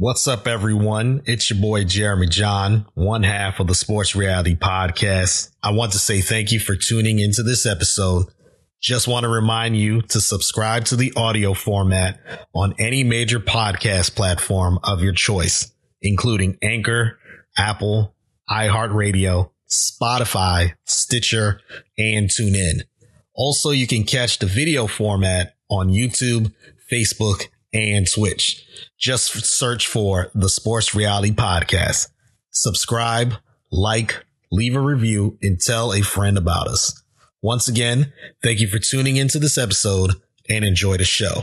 What's up, everyone? It's your boy, Jeremy John, one half of the Sports Reality Podcast. I want to say thank you for tuning into this episode. Just want to remind you to subscribe to the audio format on any major podcast platform of your choice, including Anchor, Apple, iHeartRadio, Spotify, Stitcher, and TuneIn. Also, you can catch the video format on YouTube, Facebook, and Twitch. Just search for the Sports Reality Podcast. Subscribe, like, leave a review, and tell a friend about us. Once again, thank you for tuning into this episode and enjoy the show.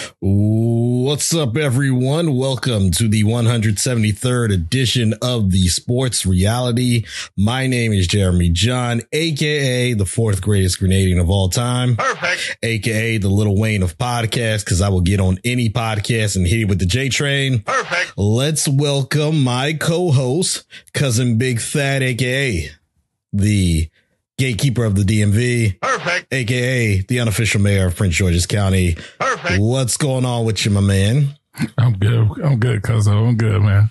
What's up, everyone? Welcome to the 173rd edition of the Sports Reality. My name is Jeremy John, a.k.a. the fourth greatest Grenadian of all time. Perfect. A.k.a. the Little Wayne of podcasts, because I will get on any podcast and hit it with the J train. Perfect. Let's welcome my co-host, Cousin Big Thad, a.k.a. the gatekeeper of the DMV. Perfect. A.k.a. the unofficial mayor of Prince George's County. Perfect. What's going on with you, my man? I'm good. I'm good, cousin. I'm good, man.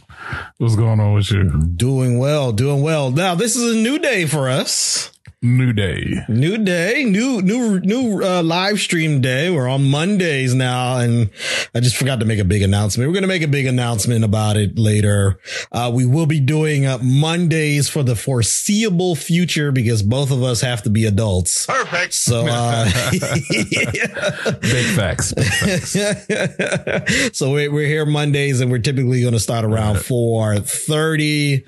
What's going on with you? Doing well. Doing well. Now, this is a new day for us. New day. New day. New live stream day. We're on Mondays now, and I just forgot to make a big announcement. We're going to make a big announcement about it later. We will be doing Mondays for the foreseeable future because both of us have to be adults. Perfect. So, big facts. Big facts. So we're here Mondays, and we're typically going to start around 4:30.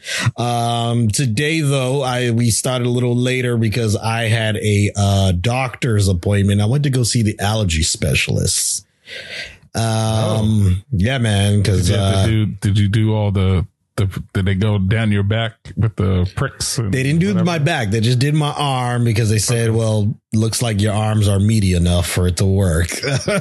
Today, though, we started a little later because I had a doctor's appointment. I went to go see the allergy specialist. Yeah, man. Because did you do all did they go down your back with the pricks? They didn't do whatever? My back. They just did my arm because they said, well, looks like your arms are meaty enough for it to work. Okay.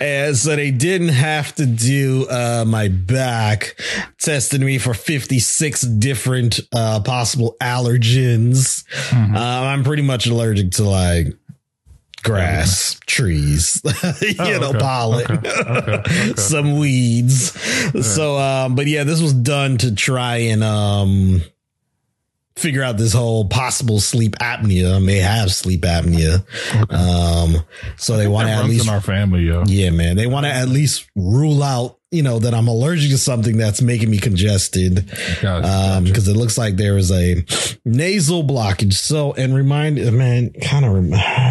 And so they didn't have to do my back. Tested me for 56 different possible allergens. Mm-hmm. I'm pretty much allergic to grass, trees, pollen, some weeds. Right. So, but yeah, this was done to try and figure out this whole possible sleep apnea. I may have sleep apnea. Okay. So they want to at least in our family, yo. Yeah, man. They want to at least rule out, that I'm allergic to something that's making me congested. Gotcha. Because it looks like there is a nasal blockage. So, and I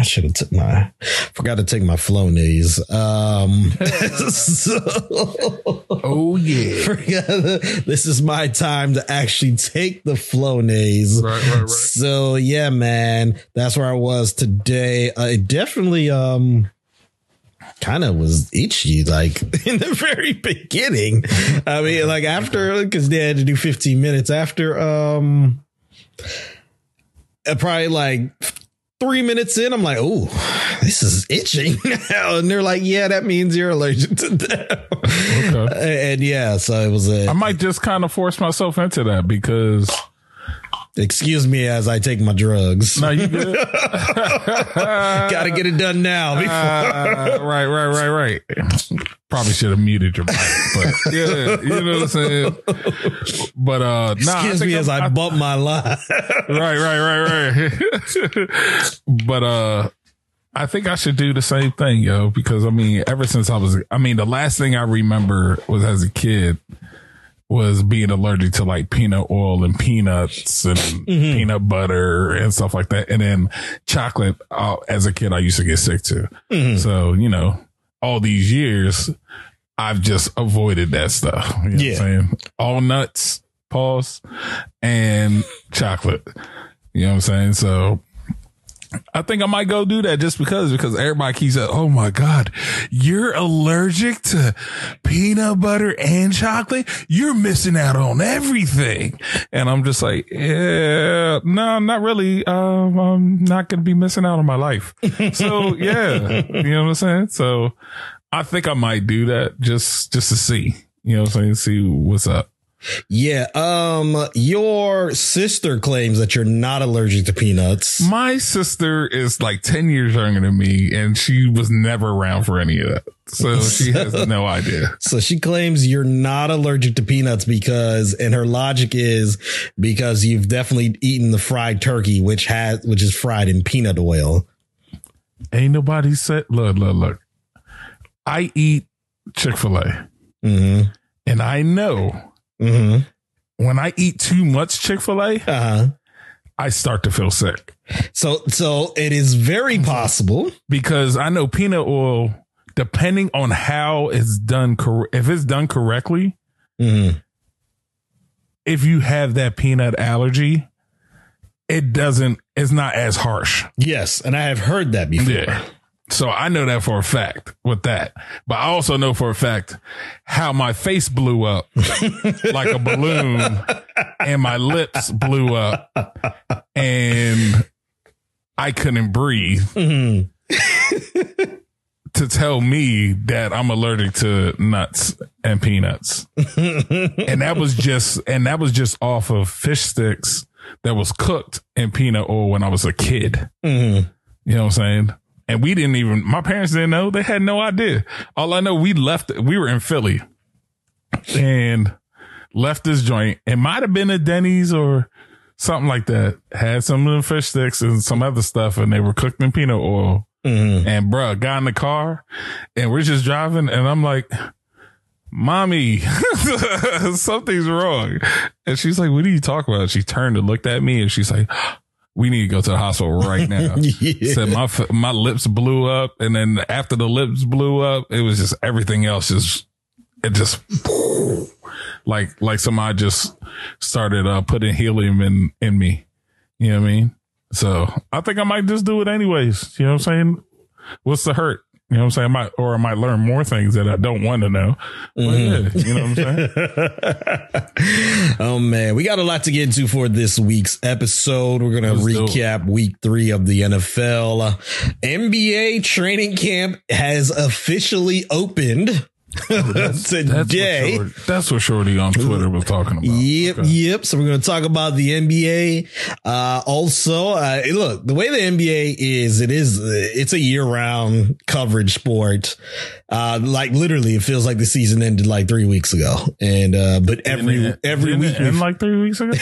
should have forgot to take my Flonase. Oh yeah. This is my time to actually take the Flonase. Right. So yeah, man, that's where I was today. It definitely, kind of was itchy, in the very beginning. I mean, after, because they had to do 15 minutes after, probably 3 minutes in, I'm like, oh, this is itching now. And they're like, yeah, that means you're allergic to that. Okay. And yeah, so it was I might just kind of force myself into that because... Excuse me as I take my drugs. No, you good. Gotta get it done now. Right. Probably should have muted your mic, but yeah, you know what I'm saying? But, excuse me as I bump my line. Right. But, I think I should do the same thing, yo, because ever since the last thing I remember was as a kid. Was being allergic to peanut oil and peanuts and peanut butter and stuff like that. And then chocolate, as a kid, I used to get sick too. Mm-hmm. So, all these years, I've just avoided that stuff. You know what I'm saying? all nuts, pause, and chocolate. You know what I'm saying? So I think I might go do that just because everybody keeps saying, oh my God, you're allergic to peanut butter and chocolate. You're missing out on everything. And I'm just like, yeah, no, not really. I'm not going to be missing out on my life. So yeah, you know what I'm saying? So I think I might do that just to see, you know what I'm saying? See what's up. Yeah, your sister claims that you're not allergic to peanuts. My sister is like 10 years younger than me, and she was never around for any of that. So she has no idea. So she claims you're not allergic to peanuts because, and her logic is because you've definitely eaten the fried turkey, which is fried in peanut oil. Ain't nobody said, look. I eat Chick-fil-A. Mm-hmm. And I know when I eat too much Chick-fil-A, I start to feel sick. So it is very possible, because I know peanut oil, depending on how it's done, if it's done correctly, if you have that peanut allergy, it's not as harsh. Yes. And I have heard that before. Yeah. So I know that for a fact with that, but I also know for a fact how my face blew up like a balloon, and my lips blew up, and I couldn't breathe to tell me that I'm allergic to nuts and peanuts. And that was just off of fish sticks that was cooked in peanut oil when I was a kid. You know what I'm saying? And we didn't even, my parents didn't know. They had no idea. All I know, we were in Philly and left this joint. It might have been a Denny's or something like that. Had some of them fish sticks and some other stuff, and they were cooked in peanut oil. And bruh, got in the car and we're just driving, and I'm like, Mommy, something's wrong. And she's like, what are you talking about? She turned and looked at me, and she's like, we need to go to the hospital right now. Yeah. Said my lips blew up. And then after the lips blew up, it was just everything else. It just like somebody just started putting helium in me. You know what I mean? So I think I might just do it anyways. You know what I'm saying? What's the hurt? You know what I'm saying? I might learn more things that I don't want to know. Yeah, you know what I'm saying? Oh, man. We got a lot to get into for this week's episode. We're going to recap week 3 of the NFL. NBA training camp has officially opened. Today. That's what Shorty on Twitter was talking about. Yep. Okay. Yep. So we're going to talk about the NBA. Also, look, the way the NBA is, it's a year round coverage sport. Like literally, it feels like the season ended like 3 weeks ago. And, but every week, like 3 weeks ago,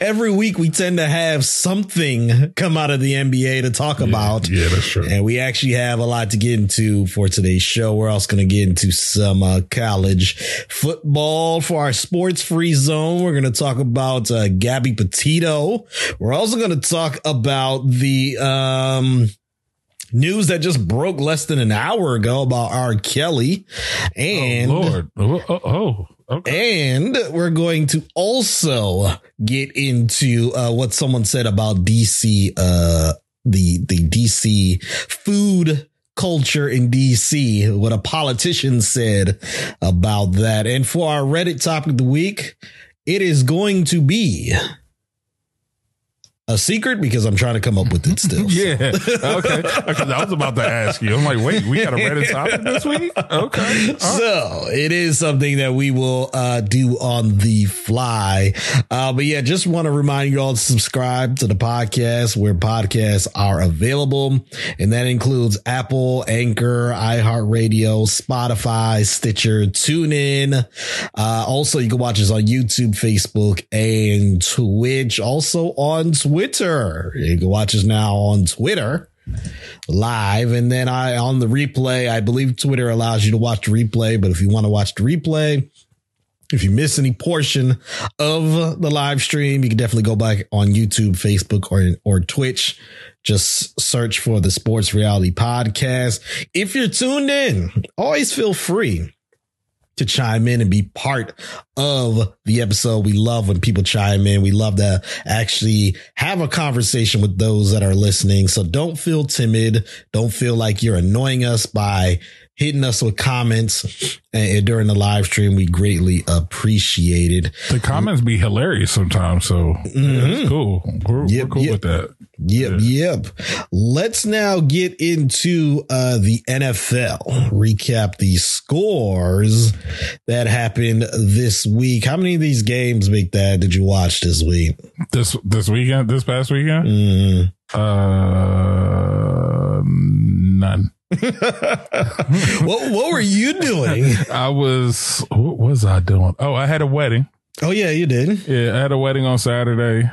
every week we tend to have something come out of the NBA to talk about. Yeah, that's true. And we actually have a lot to get into for today's show. We're also going to get into some college football for our sports free zone. We're going to talk about Gabby Petito. We're also going to talk about the news that just broke less than an hour ago about R. Kelly. And okay. And we're going to also get into what someone said about DC, the DC food culture in DC, what a politician said about that. And for our Reddit topic of the week, it is going to be a secret because I'm trying to come up with it still. Yeah. Okay. I was about to ask you. I'm like, wait, we got a Reddit topic this week? Okay. Right. So it is something that we will do on the fly. But yeah, just want to remind you all to subscribe to the podcast where podcasts are available. And that includes Apple, Anchor, iHeartRadio, Spotify, Stitcher, TuneIn. Also, you can watch us on YouTube, Facebook, and Twitch. Also on Twitter. You can watch us now on Twitter live, and then on the replay. I believe Twitter allows you to watch the replay, but if you want to watch the replay, if you miss any portion of the live stream, you can definitely go back on YouTube, Facebook, or Twitch. Just search for the Sports Reality Podcast. If you're tuned in, always feel free to chime in and be part of the episode. We love when people chime in. We love to actually have a conversation with those that are listening. So don't feel timid. Don't feel like you're annoying us by hitting us with comments during the live stream. We greatly appreciate it. The comments be hilarious sometimes. So it's cool. We're cool with that. Yep. Let's now get into the NFL. Recap the scores that happened this week. How many of these games, Big Dad, did you watch this week? This past weekend? None. What were you doing? What was I doing? Oh, I had a wedding. Oh yeah, you did. Yeah, I had a wedding on Saturday.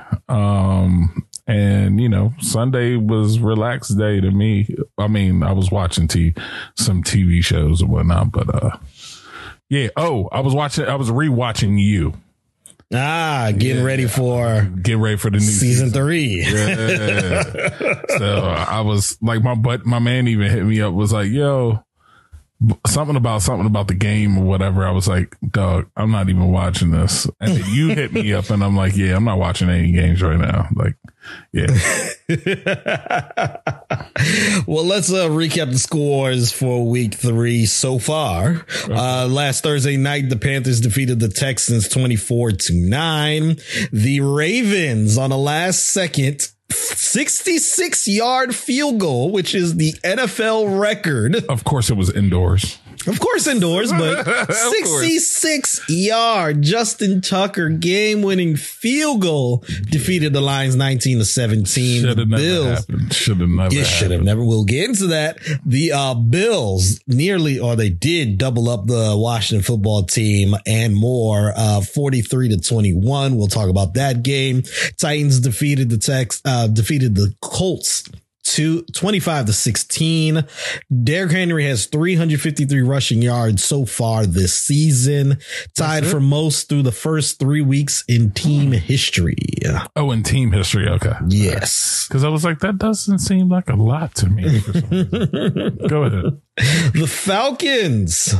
And, you know, Sunday was relaxed day to me. I mean, I was watching some TV shows and whatnot, but yeah. Oh, I was rewatching you. Getting ready for the new season 3. Yeah. So I was like, my man even hit me up, was like, yo, something about the game or whatever. I was like, dog, I'm not even watching this. And then you hit me up and I'm like, yeah, I'm not watching any games right now. Like, yeah. Well, let's recap the scores for week 3 so far. Last Thursday night, the Panthers defeated the Texans 24-9. The Ravens on the last second 66-yard field goal, which is the NFL record. Of course, it was indoors. Of course, indoors, but 66-yard Justin Tucker game-winning field goal defeated the Lions 19-17. Should have never happened. Should have never. We'll get into that. The Bills they did double up the Washington football team and more, 43-21. We'll talk about that game. Titans defeated the Colts 25-16. Derrick Henry has 353 rushing yards so far this season, tied for most through the first 3 weeks in team history. Oh, in team history. Okay. Yes. Because I was like, that doesn't seem like a lot to me. Go ahead. The Falcons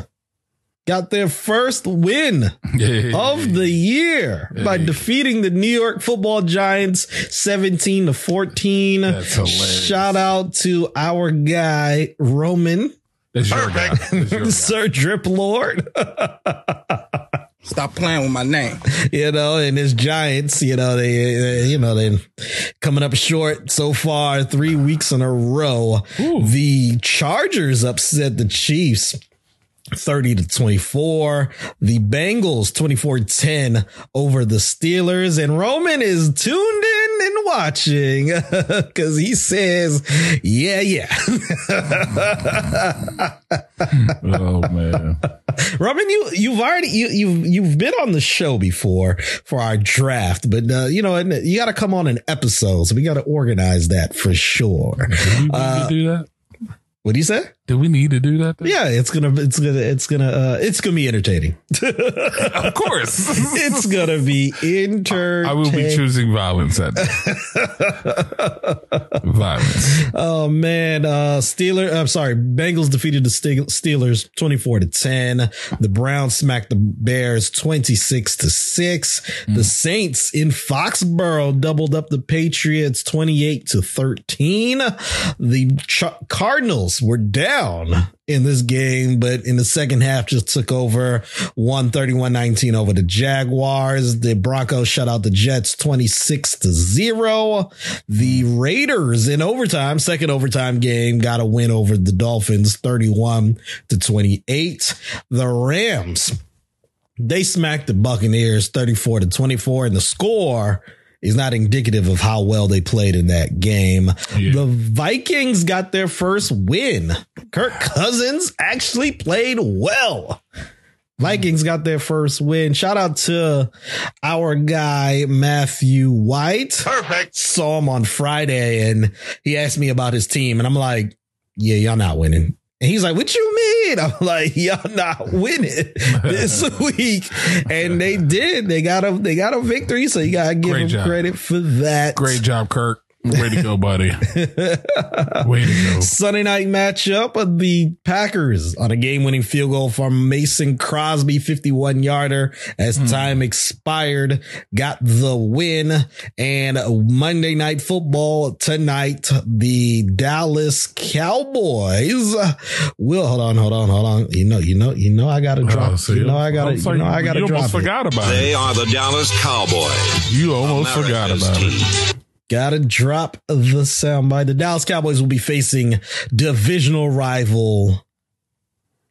got their first win of the year by defeating the New York Football Giants 17-14. That's hilarious. Shout out to our guy Roman. That's your guy. That's your Sir Drip Lord. Stop playing with my name. You know, and his Giants, you know, they coming up short so far 3 weeks in a row. Ooh. The Chargers upset the Chiefs 30-24. The Bengals 24-10 over the Steelers. And Roman is tuned in and watching because he says, yeah. Oh man, Roman, you've been on the show before for our draft, but you got to come on an episode, so we got to organize that for sure. Do you do that? What do you say? Do we need to do that? Then? Yeah, it's gonna be entertaining. Of course, it's gonna be entertaining. I will be choosing violence at that. Violence. Oh man, Bengals defeated the Steelers 24-10. The Browns smacked the Bears 26-6. The Saints in Foxborough doubled up the Patriots 28-13. The Cardinals were down in this game, but in the second half just took over, won 31-19 over the Jaguars. The Broncos shut out the Jets 26-0. The Raiders in overtime, second overtime game, got a win over the Dolphins 31-28. The Rams, they smacked the Buccaneers 34-24, and the score is not indicative of how well they played in that game. Yeah. The Vikings got their first win. Kirk Cousins actually played well. Vikings got their first win. Shout out to our guy, Matthew White. Perfect. Saw him on Friday and he asked me about his team and I'm like, yeah, y'all not winning. And he's like, what you mean? I'm like, y'all not winning this week. And they did. They got a victory. So you got to give them credit for that. Great job, Kirk. Way to go, buddy. Way to go. Sunday night matchup of the Packers on a game-winning field goal from Mason Crosby, 51-yarder as time expired, got the win. And Monday Night Football tonight, the Dallas Cowboys will hold on. You know, I got to drop. You almost forgot about it. They are the Dallas Cowboys. You almost forgot about it. Gotta drop the soundbite. The Dallas Cowboys will be facing divisional rival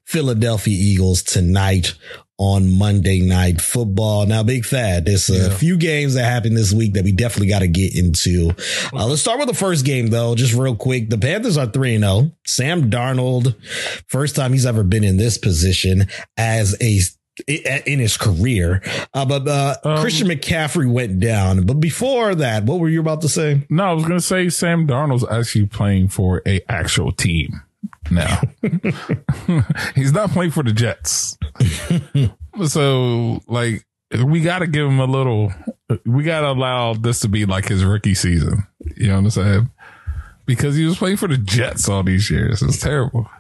Philadelphia Eagles tonight on Monday Night Football. Now, Big Thad, there's a few games that happened this week that we definitely got to get into. Let's start with the first game, though, just real quick. The Panthers are 3-0. Sam Darnold, first time he's ever been in this position as a in his career, but Christian McCaffrey went down. But before that, what were you about to say? No, I was going to say Sam Darnold's actually playing for a actual team now. He's not playing for the Jets. So, like, we got to give him a little. We got to allow this to be like his rookie season. You know what I'm saying? Because he was playing for the Jets all these years. It's terrible.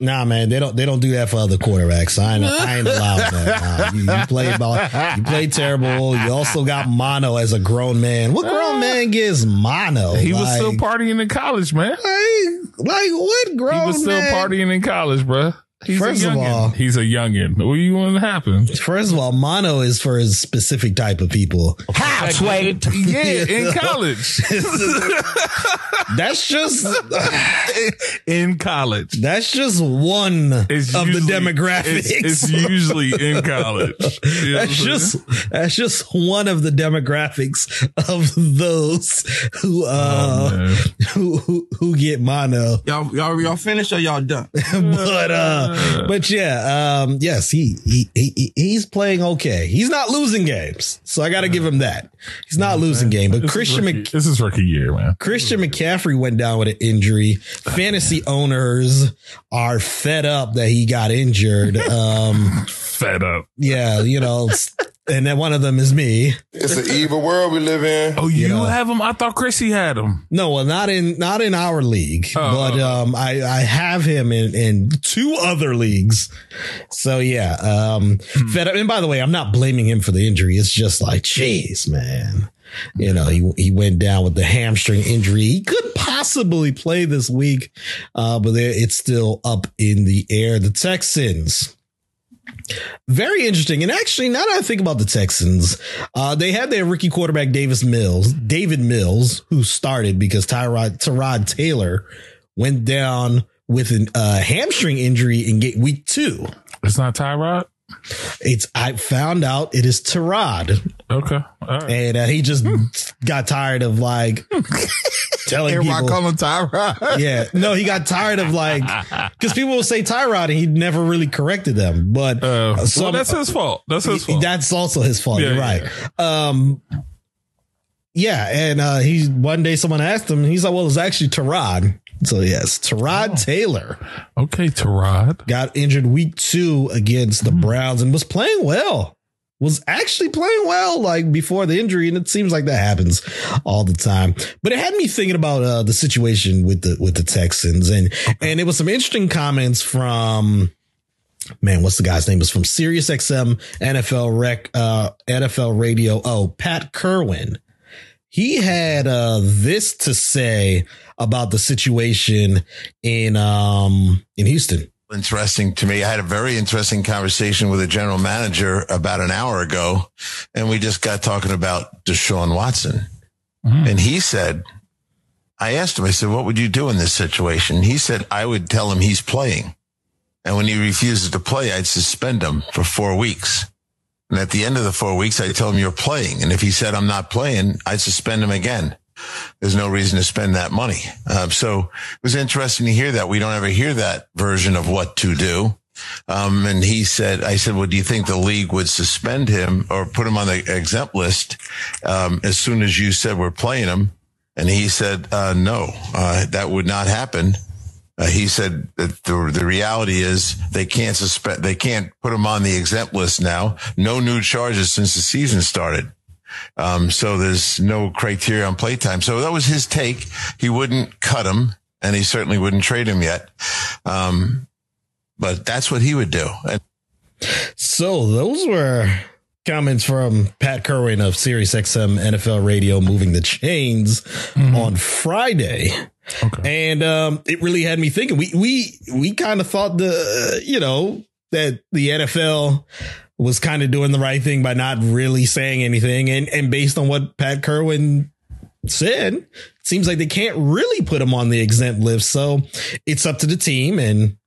Nah, man, they don't do that for other quarterbacks. I ain't allowed that. You play terrible. You also got mono as a grown man. What grown man gets mono? He was still partying in college, man. Like what grown man? He was still partying in college, bro. He's a youngin. What do you want to happen? First of all, mono is for a specific type of people. Halfway. Yeah, in college. That's just in college. That's just one of the demographics. It's usually in college. You know that's just one of the demographics of those who get mono. Y'all finished or y'all done? But yeah, yes, he's playing okay. He's not losing games, so I got to give him that. He's not losing game. But this is rookie year, man. Christian McCaffrey went down with an injury. Fantasy owners are fed up that he got injured. Fed up. Yeah, you know. And then one of them is me. It's an evil world we live in. Oh, you have him? I thought Chrissy had him. No, well, not in our league. But I have him in two other leagues. So yeah, fed up. And by the way, I'm not blaming him for the injury. It's just like, geez, man. You know, he went down with the hamstring injury. He could possibly play this week, but it's still up in the air. The Texans. Very interesting. And actually, now that I think about the Texans, they had their rookie quarterback, David Mills, who started because Tyrod Taylor went down with a hamstring injury in week 2. It's not Tyrod? I found out it is Tyrod. Okay. All right. And he just got tired of like telling everybody people. Call him Tyrod. Yeah. No, he got tired of like, because people will say Tyrod and he never really corrected them. But well, that's his fault. That's also his fault. Yeah, you're right. Yeah. Yeah. And he one day someone asked him and he's like, well, it's actually Tyrod. So, yes, Tyrod Taylor. Okay, Tyrod. Got injured week 2 against the Browns and was playing well. Was actually playing well, like, before the injury, and it seems like that happens all the time. But it had me thinking about the situation with the Texans, and it was some interesting comments from... Man, what's the guy's name? It's from SiriusXM NFL Radio. Oh, Pat Kirwan. He had this to say about the situation in Houston. Interesting to me. I had a very interesting conversation with a general manager about an hour ago, and we just got talking about Deshaun Watson. Mm-hmm. And he said, I asked him, I said, what would you do in this situation? He said, I would tell him he's playing. And when he refuses to play, I'd suspend him for 4 weeks. And at the end of the 4 weeks, I told him you're playing. And if he said, I'm not playing, I'd suspend him again. There's no reason to spend that money. So it was interesting to hear that. We don't ever hear that version of what to do. And he said, I said, well, do you think the league would suspend him or put him on the exempt list? As soon as you said we're playing him. And he said, no, that would not happen. He said that the reality is they can't put him on the exempt list now. No new charges since the season started. So there's no criteria on playtime. So that was his take. He wouldn't cut him, and he certainly wouldn't trade him yet. But that's what he would do. So those were comments from Pat Kirwan of SiriusXM NFL Radio, Moving the Chains, on Friday. Okay. And it really had me thinking. We kind of thought that the NFL was kind of doing the right thing by not really saying anything. And based on what Pat Kirwan said, it seems like they can't really put him on the exempt list. So it's up to the team. And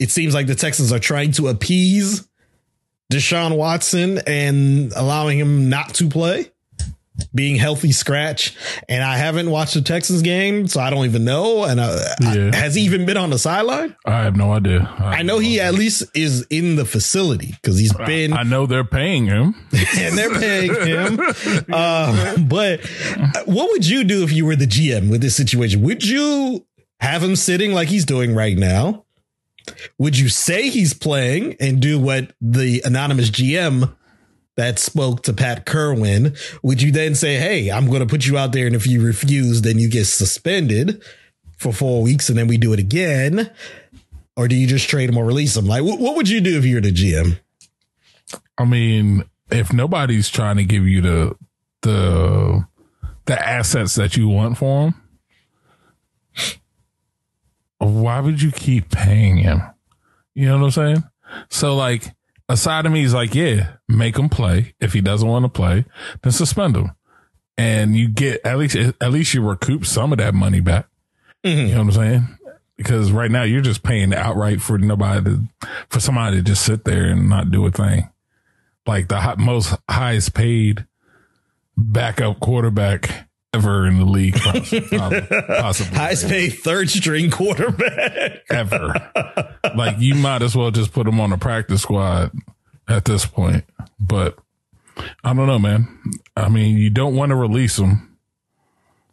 it seems like the Texans are trying to appease Deshaun Watson and allowing him not to play, being healthy scratch. And I haven't watched the Texans game, so I don't even know. And has he even been on the sideline? I have no idea. I know he at least is in the facility because he's been. I know they're paying him and they're paying him. But what would you do if you were the GM with this situation? Would you have him sitting like he's doing right now? Would you say he's playing and do what the anonymous GM that spoke to Pat Kirwan? Would you then say, hey, I'm going to put you out there, and if you refuse, then you get suspended for 4 weeks and then we do it again? Or do you just trade him or release him? Like, what would you do if you're the GM? I mean, if nobody's trying to give you the assets that you want for him, why would you keep paying him? You know what I'm saying? So, like, a side of me is like, yeah, make him play. If he doesn't want to play, then suspend him. And you get at least you recoup some of that money back. Mm-hmm. You know what I'm saying? Because right now you're just paying outright for somebody to just sit there and not do a thing. Like the highest paid backup quarterback ever in the league. Possibly. Highest paid third string quarterback ever. Like, you might as well just put him on a practice squad at this point. But I don't know, man. I mean, you don't want to release him,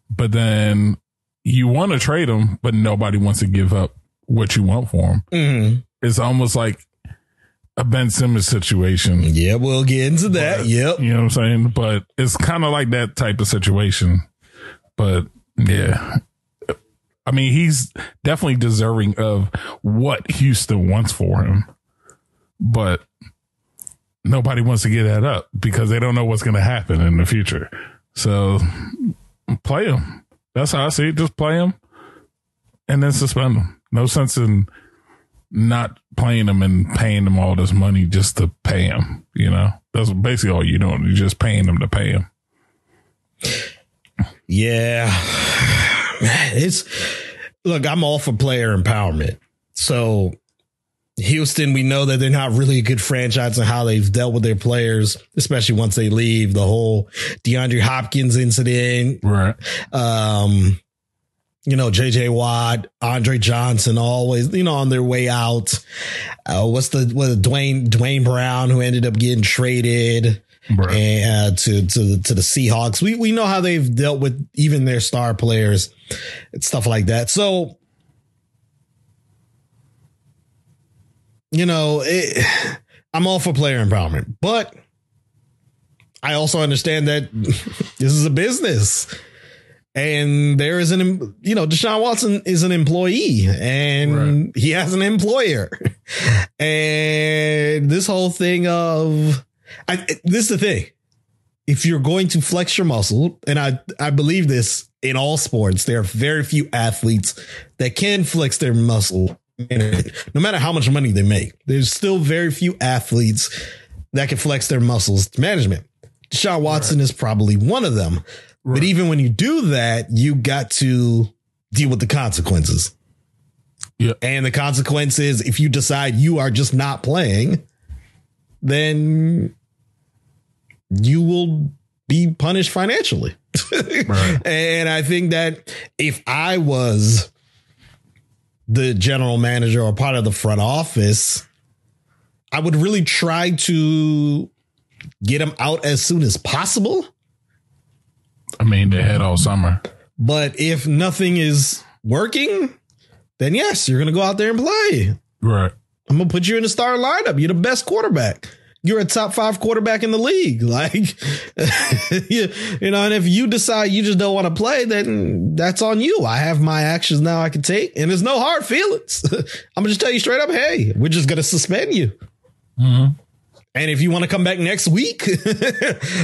but then you want to trade him, but nobody wants to give up what you want for him. Mm-hmm. It's almost like a Ben Simmons situation. Yeah, we'll get into that. But, yep. You know what I'm saying? But it's kind of like that type of situation. But yeah, I mean, he's definitely deserving of what Houston wants for him. But nobody wants to get that up because they don't know what's going to happen in the future. So play him. That's how I see it. Just play him and then suspend him. No sense in not playing them and paying them all this money just to pay him. You know, that's basically all you're doing. You're just paying them to pay him. Yeah. Look, I'm all for player empowerment. So Houston, we know that they're not really a good franchise and how they've dealt with their players, especially once they leave. The whole DeAndre Hopkins incident. Right. You know, J.J. Watt, Andre Johnson, always, you know, on their way out. Dwayne Brown, who ended up getting traded and, to the Seahawks. We know how they've dealt with even their star players and stuff like that. So, you know, I'm all for player empowerment, but I also understand that this is a business. And there is Deshaun Watson is an employee and he has an employer. And this whole thing this is the thing. If you're going to flex your muscle, and I believe this in all sports, there are very few athletes that can flex their muscle no matter how much money they make. There's still very few athletes that can flex their muscles to management. Deshaun Watson is probably one of them. Right. But even when you do that, you got to deal with the consequences. Yeah. And the consequences, if you decide you are just not playing, then you will be punished financially. Right. And I think that if I was the general manager or part of the front office, I would really try to get him out as soon as possible. I mean, they had all summer. But if nothing is working, then yes, you're going to go out there and play. Right. I'm going to put you in the starting lineup. You're the best quarterback. you're a top five quarterback in the league. Like, you know, and if you decide you just don't want to play, then that's on you. I have my actions now I can take, and there's no hard feelings. I'm going to just tell you straight up, hey, we're just going to suspend you. Mm-hmm. And if you want to come back next week,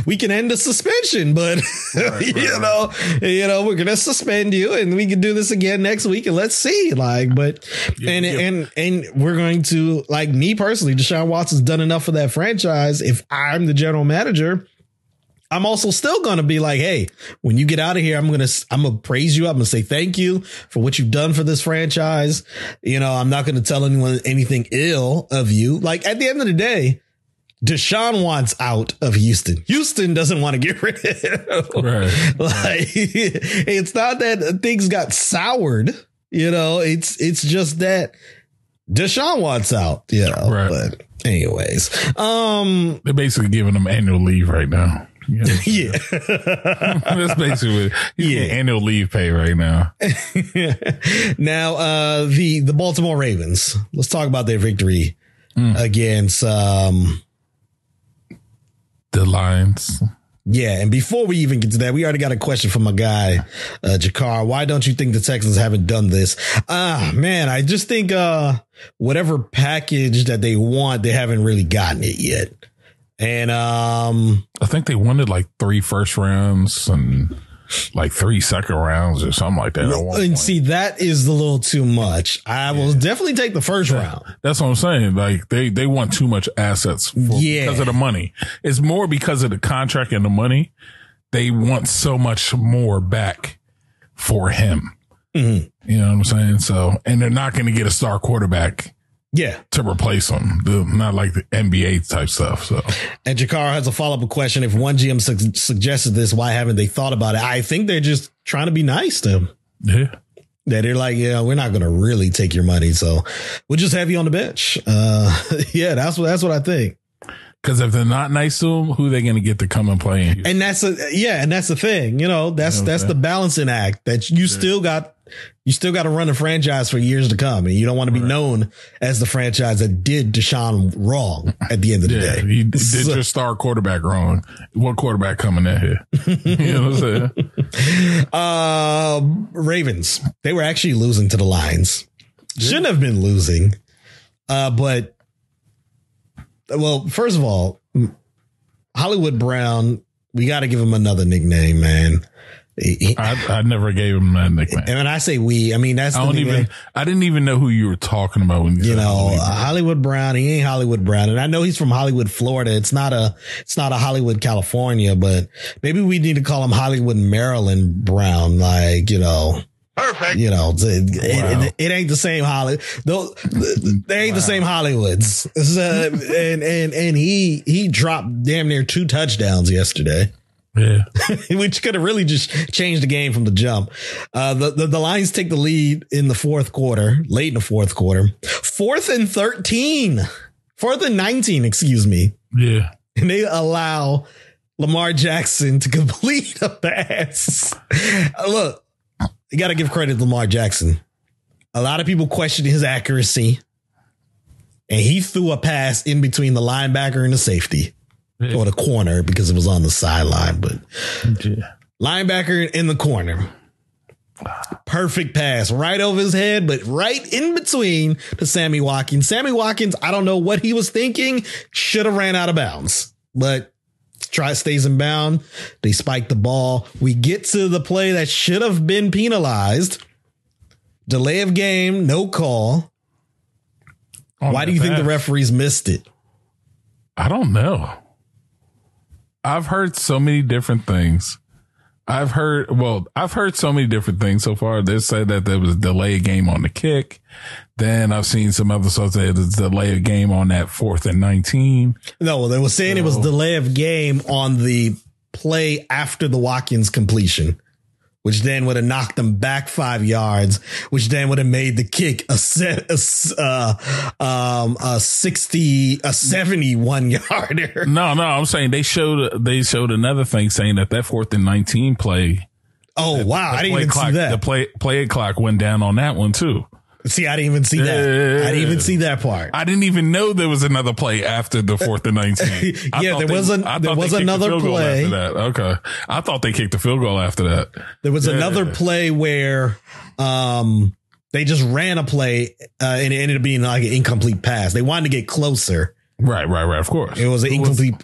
we can end the suspension, but right, you know, we're going to suspend you and we can do this again next week and let's see. Like, but, and we're going to, like, me personally, Deshaun Watson's done enough for that franchise. If I'm the general manager, I'm also still going to be like, hey, when you get out of here, I'm going to praise you. I'm going to say thank you for what you've done for this franchise. You know, I'm not going to tell anyone anything ill of you. Like, at the end of the day, Deshaun wants out of Houston. Houston doesn't want to get rid of him. Right. Like, it's not that things got soured, you know, it's just that Deshaun wants out, you know, right. But anyways, they're basically giving him annual leave right now. You know, yeah. That's basically it. He's getting annual leave pay right now. Now, the Baltimore Ravens, let's talk about their victory against, the Lions. Yeah. And before we even get to that, we already got a question from my guy, Jakar. Why don't you think the Texans haven't done this? Man, I just think whatever package that they want, they haven't really gotten it yet. And I think they wanted like 3 first rounds and like 3 second rounds or something like that. And see, that is a little too much. I will definitely take the first round. That's what I'm saying. Like they want too much assets because of the money. It's more because of the contract and the money. They want so much more back for him. Mm-hmm. You know what I'm saying? So, and they're not going to get a star quarterback. Yeah. To replace them. Not like the NBA type stuff. So, and Jakar has a follow up question. If one GM suggested this, why haven't they thought about it? I think they're just trying to be nice to him. Yeah. That they're like, yeah, we're not going to really take your money. So we'll just have you on the bench. Yeah, that's what I think. Because if they're not nice to him, who are they going to get to come and play in? And that's the thing. You know, that's the balancing act that you still got. You still got to run a franchise for years to come, and you don't want to be known as the franchise that did Deshaun wrong at the end of the day. You did your star quarterback wrong. What quarterback coming in here? You know what I'm saying? Ravens, they were actually losing to the Lions. Shouldn't have been losing. But, well, first of all, Hollywood Brown, we got to give him another nickname, man. I never gave him that nickname. And when I say we, I mean, that's the nickname. I didn't even know who you were talking about when you said Hollywood Brown. He ain't Hollywood Brown. And I know he's from Hollywood, Florida. It's not a Hollywood, California, but maybe we need to call him Hollywood, Maryland Brown. Like, you know. Perfect. You know, it ain't the same Hollywood. They ain't the same Hollywoods. And he dropped damn near 2 touchdowns yesterday. Yeah, which could have really just changed the game from the jump. The Lions take the lead in the fourth quarter, late in the fourth quarter, 4th and 19, excuse me. Yeah. And they allow Lamar Jackson to complete a pass. Look, you got to give credit to Lamar Jackson. A lot of people questioned his accuracy, and he threw a pass in between the linebacker and the safety. Or the corner, because it was on the sideline, but linebacker in the corner. Perfect pass right over his head, but right in between to Sammy Watkins. Sammy Watkins, I don't know what he was thinking, should have ran out of bounds, but stays in bound. They spike the ball. We get to the play that should have been penalized. Delay of game, no call. Why do you think the referees missed it? I don't know. I've heard so many different things. I've heard so many different things so far. They said that there was a delay game on the kick. Then I've seen some other stuff that it's delay of game on that 4th and 19. No, they were saying it was delay of game on the play after the Watkins completion, which then would have knocked them back 5 yards, which then would have made the kick a 71-yarder. No, I'm saying they showed another thing saying that 4th and 19 play. Oh, wow. I didn't even see that. The play clock went down on that one too. See, I didn't even see that. I didn't even see that part. I didn't even know there was another play after the 4th and 19. Yeah, there was another play. Okay. I thought they kicked the field goal after that. There was another play where they just ran a play and it ended up being like an incomplete pass. They wanted to get closer. Right. Of course. It was an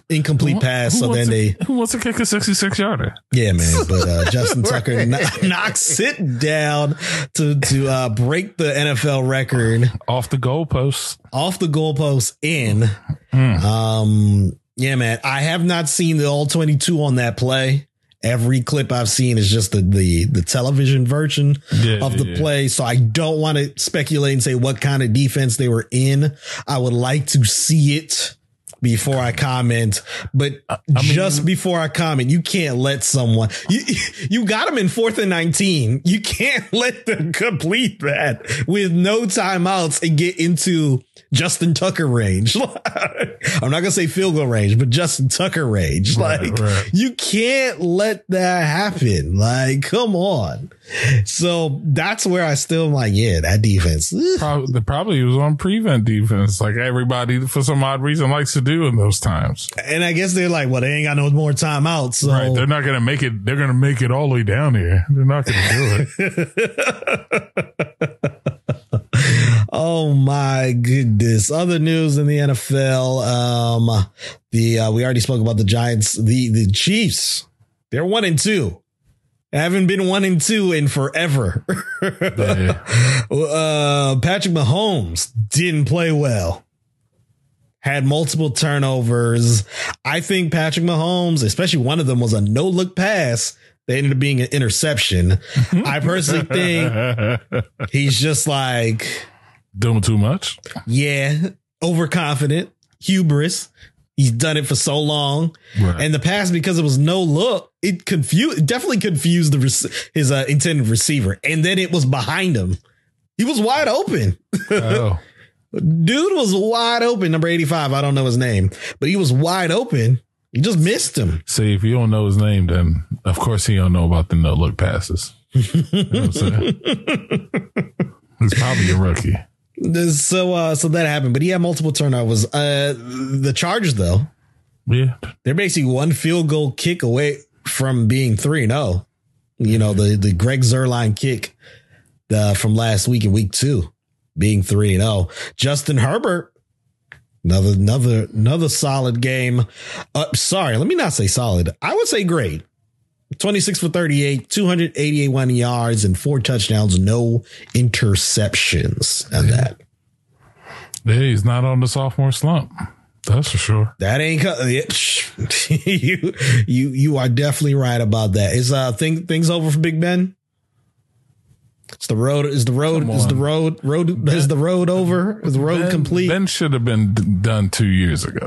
incomplete pass. So then who wants to kick a 66-yarder? Yeah, man. But Justin Tucker knocks it down to break the NFL record. Off the goalpost in. Yeah, man. I have not seen the all 22 on that play. Every clip I've seen is just the television version of the play. So I don't want to speculate and say what kind of defense they were in. I would like to see it before I comment, but before I comment, you can't let someone, you got them in 4th and 19. You can't let them complete that with no timeouts and get into Justin Tucker range. I'm not going to say field goal range, but Justin Tucker range. Right. You can't let that happen. Like, come on. So that's where I still am like, yeah, that defense. Probably was on prevent defense. Like everybody for some odd reason likes to do in those times. And I guess they're like, well, they ain't got no more timeouts. So. Right. They're not going to make it. They're going to make it all the way down here. They're not going to do it. Oh my goodness. Other news in the NFL. We already spoke about the Giants, the Chiefs. They're 1-2. Haven't been 1-2 in forever. Patrick Mahomes didn't play well. Had multiple turnovers. I think Patrick Mahomes, especially one of them was a no look pass. They ended up being an interception. I personally think he's just like doing too much. Yeah. Overconfident, hubris. He's done it for so long. Right. And the pass, because it was no look, it definitely confused his intended receiver. And then it was behind him. He was wide open. Oh. Dude was wide open. Number 85. I don't know his name, but he was wide open. You just missed him. See, if you don't know his name, then of course he don't know about the no look passes. You know what I'm saying? He's probably a rookie. So that happened, but he had multiple turnovers. The Chargers, though, they're basically one field goal kick away from being 3-0. You know, the Greg Zuerlein kick from last week in week 2 being 3-0. Justin Herbert. Another solid game. Let me not say solid. I would say great. 26 for 38, 281 yards and 4 touchdowns, no interceptions. And that. Hey, he's not on the sophomore slump. That's for sure. That ain't you are definitely right about that. Is things over for Big Ben? Is the road over? Is the road complete? Ben should have been done 2 years ago,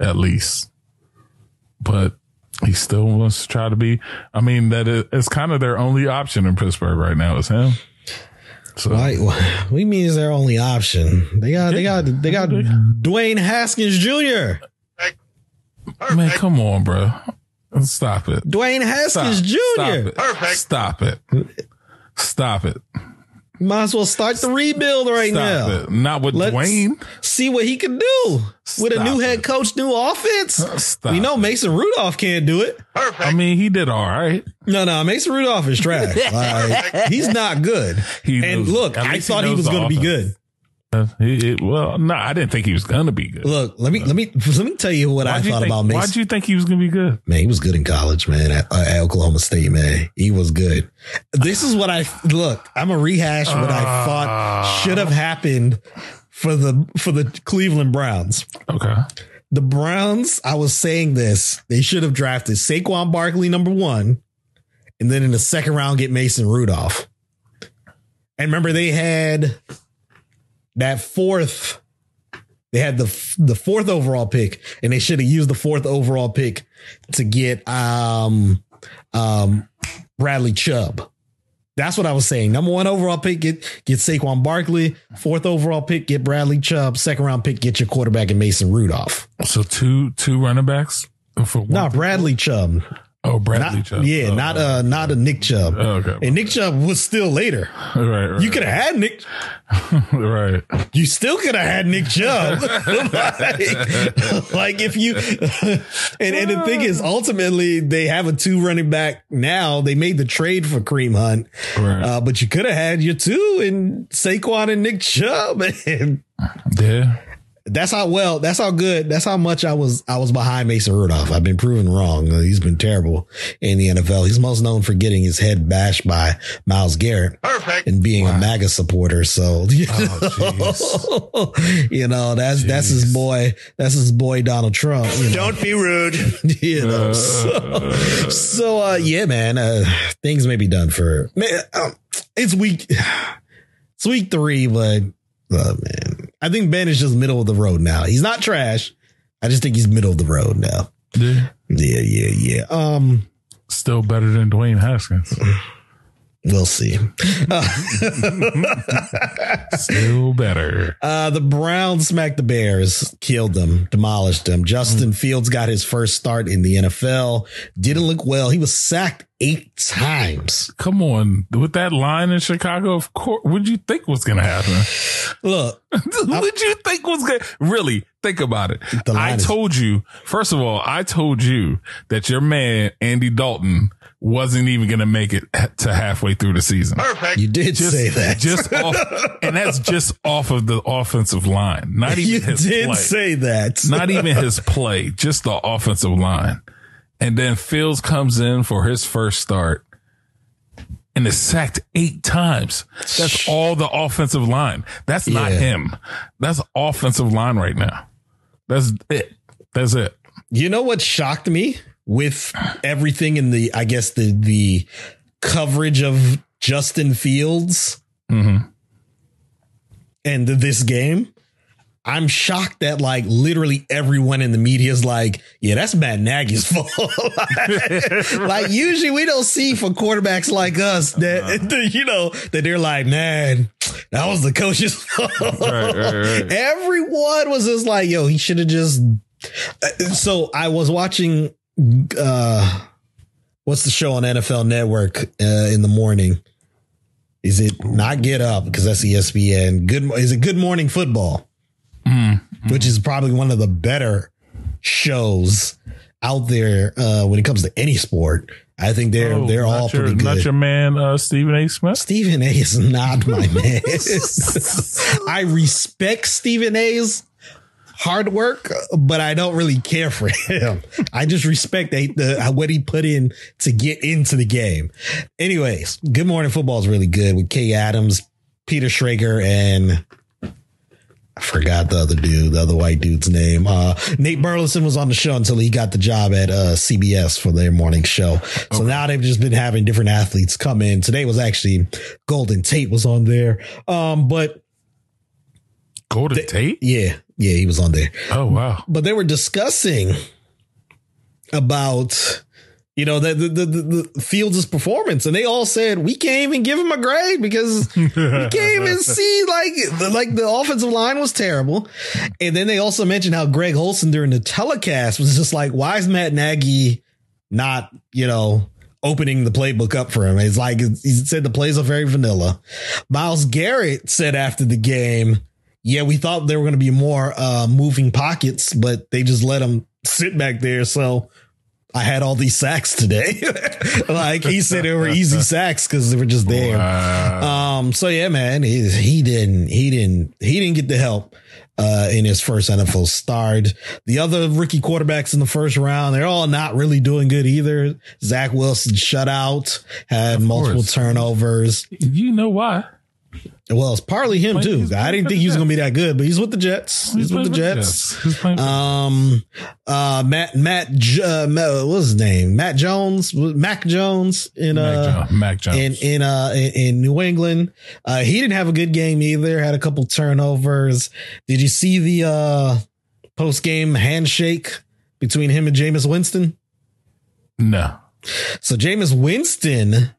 at least. But he still wants to try to be. I mean, that it's kind of their only option in Pittsburgh right now is him. So what do you mean is their only option? They got Dwayne Haskins Jr. Man, come on, bro. Stop it. Dwayne Haskins Jr. Stop it. Might as well start the rebuild right now. Not with Dwayne. See what he can do with a new head coach, new offense. We know Mason Rudolph can't do it. Perfect. I mean, he did all right. No, Mason Rudolph is trash. He's not good. I thought he was going to be good. I didn't think he was going to be good. Look, let me tell you what I thought about Mason. Why'd you think he was going to be good? Man, he was good in college, man. At Oklahoma State, man, he was good. This is what I'm going to rehash what I thought should have happened for the Cleveland Browns. Okay. The Browns, I was saying this, they should have drafted Saquon Barkley number 1, and then in the second round get Mason Rudolph. And remember they had the 4th overall pick, and they should have used the 4th overall pick to get Bradley Chubb. That's what I was saying. Number 1 overall pick, get Saquon Barkley. 4th overall pick, get Bradley Chubb. 2nd round pick, get your quarterback and Mason Rudolph. So two running backs for one. Bradley Chubb. Oh, Bradley Chubb. Yeah, not a Nick Chubb. Okay. And Nick Chubb was still later. Right. You could have had Nick. Right. You still could have had Nick Chubb. like if you and the thing is, ultimately they have a 2 running back now. They made the trade for Kareem Hunt. Right. But you could have had your 2 in Saquon and Nick Chubb. Yeah. That's how much I was behind Mason Rudolph. I've been proven wrong. He's been terrible in the NFL. He's most known for getting his head bashed by Myles Garrett. Perfect. And being a MAGA supporter. So, that's his boy. That's his boy, Donald Trump. Don't be rude. Things may be done for, man, it's week 3, but. Oh, man. I think Ben is just middle of the road now. He's not trash. I just think he's middle of the road now. Yeah. Still better than Dwayne Haskins. We'll see. Still better. The Browns smacked the Bears, killed them, demolished them. Justin Fields got his first start in the NFL. Didn't look well. He was sacked 8 times. Come on. With that line in Chicago, of course, what did you think was going to happen? Look. Really, think about it. I told you that your man, Andy Dalton, wasn't even going to make it to halfway through the season. Perfect. You did say that. And that's just off of the offensive line. Not even his play. You did say that. Not even his play, just the offensive line. And then Fields comes in for his first start and is sacked 8 times. That's all the offensive line. That's not him. That's offensive line right now. That's it. You know what shocked me? With everything in the coverage of Justin Fields and this game, I'm shocked that literally everyone in the media is like, yeah, that's Matt Nagy's fault. Usually we don't see for quarterbacks like us that they're like, man, that was the coach's fault. Right. Everyone was just like, yo, he should have just. So I was watching. What's the show on NFL Network in the morning? Is it not Get Up? Because that's ESPN. Is it Good Morning Football? Which is probably one of the better shows out there when it comes to any sport. I think they're all pretty good. Not your man, Stephen A. Smith? Stephen A. is not my man. I respect Stephen A.'s hard work, but I don't really care for him. I just respect what he put in to get into the game. Anyways, Good Morning Football is really good with Kay Adams, Peter Schrager, and I forgot the other white dude's name. Nate Burleson was on the show until he got the job at CBS for their morning show. So now they've just been having different athletes come in. Today was actually Golden Tate was on there. But Golden Tate? Yeah, he was on there. Oh, wow. But they were discussing about, the Fields' performance. And they all said, we can't even give him a grade because we can't even see the offensive line was terrible. And then they also mentioned how Greg Olsen during the telecast was just like, why is Matt Nagy not, opening the playbook up for him? It's like he said the plays are very vanilla. Myles Garrett said after the game, yeah, we thought there were going to be more moving pockets, but they just let him sit back there. So I had all these sacks today. He said they were easy sacks because they were just there. Wow. He didn't get the help in his first NFL start. The other rookie quarterbacks in the first round, they're all not really doing good either. Zach Wilson shutout, had multiple turnovers. You know why? Well, it's partly him too. I didn't think he was going to be that good, but he's with the Jets. Mac Jones in New England. He didn't have a good game either. Had a couple turnovers. Did you see the post game handshake between him and Jameis Winston? No. So Jameis Winston,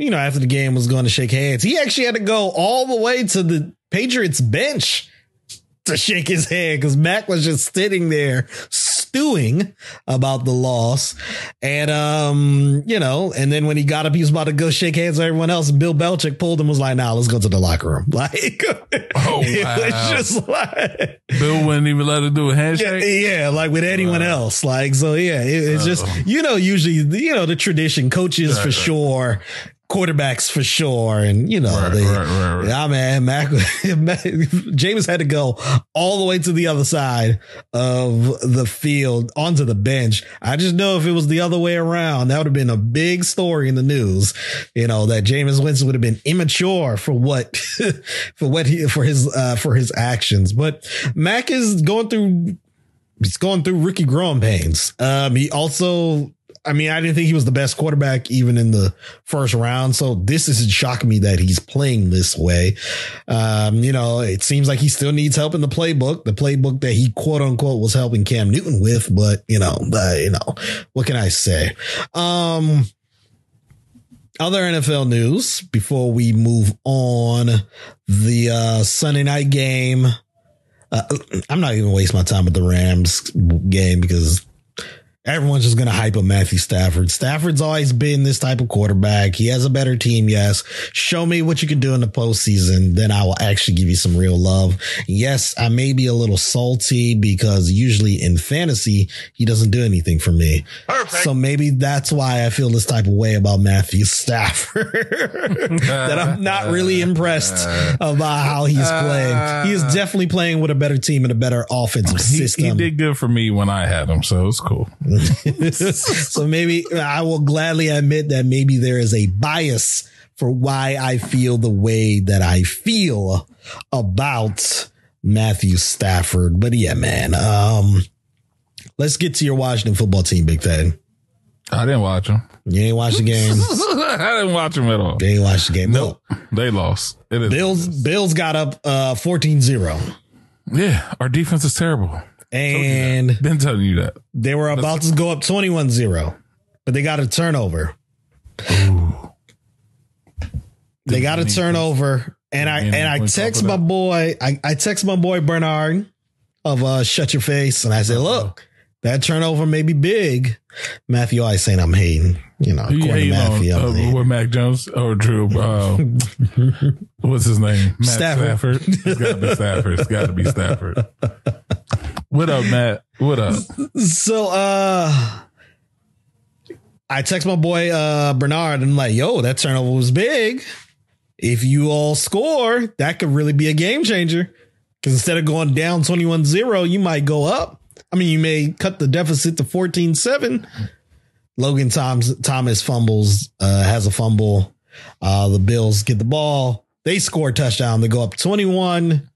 after the game was going to shake hands, he actually had to go all the way to the Patriots bench to shake his hand because Mac was just sitting there stewing about the loss. And, you know, and then when he got up, he was about to go shake hands with everyone else. And Bill Belichick pulled him and was like, nah, let's go to the locker room. Like, oh, wow. It was just like Bill wouldn't even let him do a handshake. Yeah. Like with anyone else. Like, so yeah, it's just, you know, usually, you know, the tradition, coaches for sure, quarterbacks for sure. And, you know, yeah, man, Jameis had to go all the way to the other side of the field onto the bench. I just know if it was the other way around, that would have been a big story in the news, you know, that Jameis Winston would have been immature for what, for his actions. But Mac is going through, he's going through rookie growing pains. He also, I mean, I didn't think he was the best quarterback even in the first round. So this is shocking me that he's playing this way. You know, it seems like he still needs help in the playbook that he quote unquote was helping Cam Newton with. But, you know, what can I say? Other NFL news before we move on, the Sunday night game. I'm not even waste my time with the Rams game because everyone's just going to hype up Matthew Stafford. Stafford's always been this type of quarterback. He has a better team. Yes. Show me what you can do in the postseason. Then I will actually give you some real love. Yes. I may be a little salty because usually in fantasy, he doesn't do anything for me. Perfect. So maybe that's why I feel this type of way about Matthew Stafford, that I'm not really impressed about how he's playing. He is definitely playing with a better team and a better offensive system. He did good for me when I had him. So it's cool. So maybe I will gladly admit that maybe there is a bias for why I feel the way that I feel about Matthew Stafford. But yeah, man, let's get to your Washington football team, Big Thad. I didn't watch them. You ain't watch the game. I didn't watch them at all. They ain't watch the game. Nope. They lost. It is Bills got up 14-0. Yeah. Our defense is terrible. And been telling you that they were about to go up 21-0, but they got a turnover. Ooh. They got a turnover. And I text my boy, I text my boy Bernard of Shut Your Face. And I said, look, that turnover may be big. Matthew always saying I'm hating, you know, according to Matthew. With Mac Jones or Drew, what's his name? Matt Stafford. It's got to be Stafford. It's got to be Stafford. What up, Matt? What up? So, I text my boy, Bernard, and I'm like, yo, that turnover was big. If you all score, that could really be a game changer. Because instead of going down 21-0, you might go up. I mean, you may cut the deficit to 14-7. Logan Thomas fumbles, has a fumble. The Bills get the ball. They score a touchdown. They go up 21,